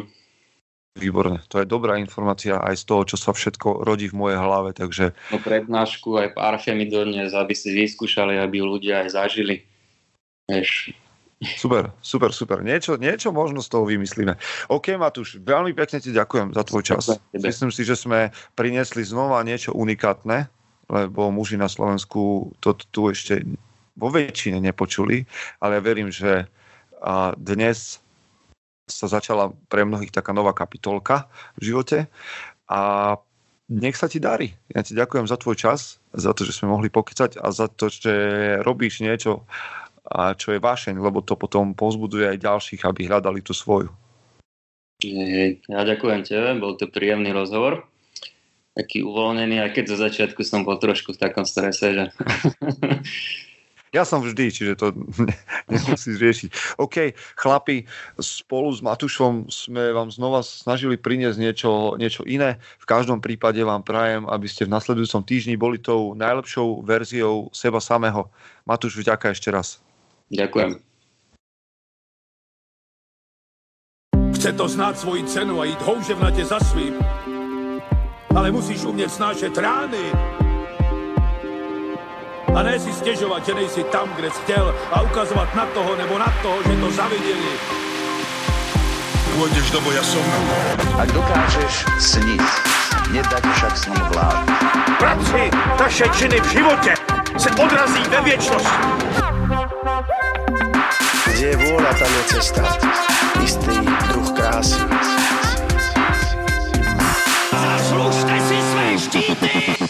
Výborné. To je dobrá informácia aj z toho, čo sa všetko rodí v mojej hlave. Takže... No prednášku aj parfémy dodnes, aby si vyskúšali, aby ľudia aj zažili. Vieš... Super, super, super. Niečo, niečo možno z toho vymyslíme. OK, Matúš, veľmi pekne ti ďakujem za tvoj čas. Myslím si, že sme priniesli znova niečo unikátne, lebo muži na Slovensku to tu ešte vo väčšine nepočuli, ale verím, že dnes sa začala pre mnohých taká nová kapitolka v živote a nech sa ti darí. Ja ti ďakujem za tvoj čas, za to, že sme mohli pokecať a za to, že robíš niečo, a čo je vášeň, lebo to potom povzbuduje aj ďalších, aby hľadali tú svoju. Ja ďakujem tebe, bol to príjemný rozhovor. Taký uvoľnený, aj keď zo začiatku som bol trošku v takom strese, že... Ja som vždy, čiže to nemusíš riešiť. OK, chlapi, spolu s Matúšom sme vám znova snažili priniesť niečo, niečo iné. V každom prípade vám prajem, aby ste v nasledujúcom týždni boli tou najlepšou verziou seba samého. Matúš, vďaka ešte raz. Ďakujem. Chce to znáť svoji cenu a ísť houževnate za svým, ale musíš umieť snášať rány. A ne si stěžovat, že nejsi tam, kde jsi chtěl a ukazovat na toho nebo na toho, že to zaviděli. Pôjdeš do boja som. Ak dokážeš sniť, nedať však snom vlád. Práci, naše činy v životě se odrazí ve věčnosti. Kde je vôľa, tam je cesta. Istý druh krásy. Zaslužte si své štíty!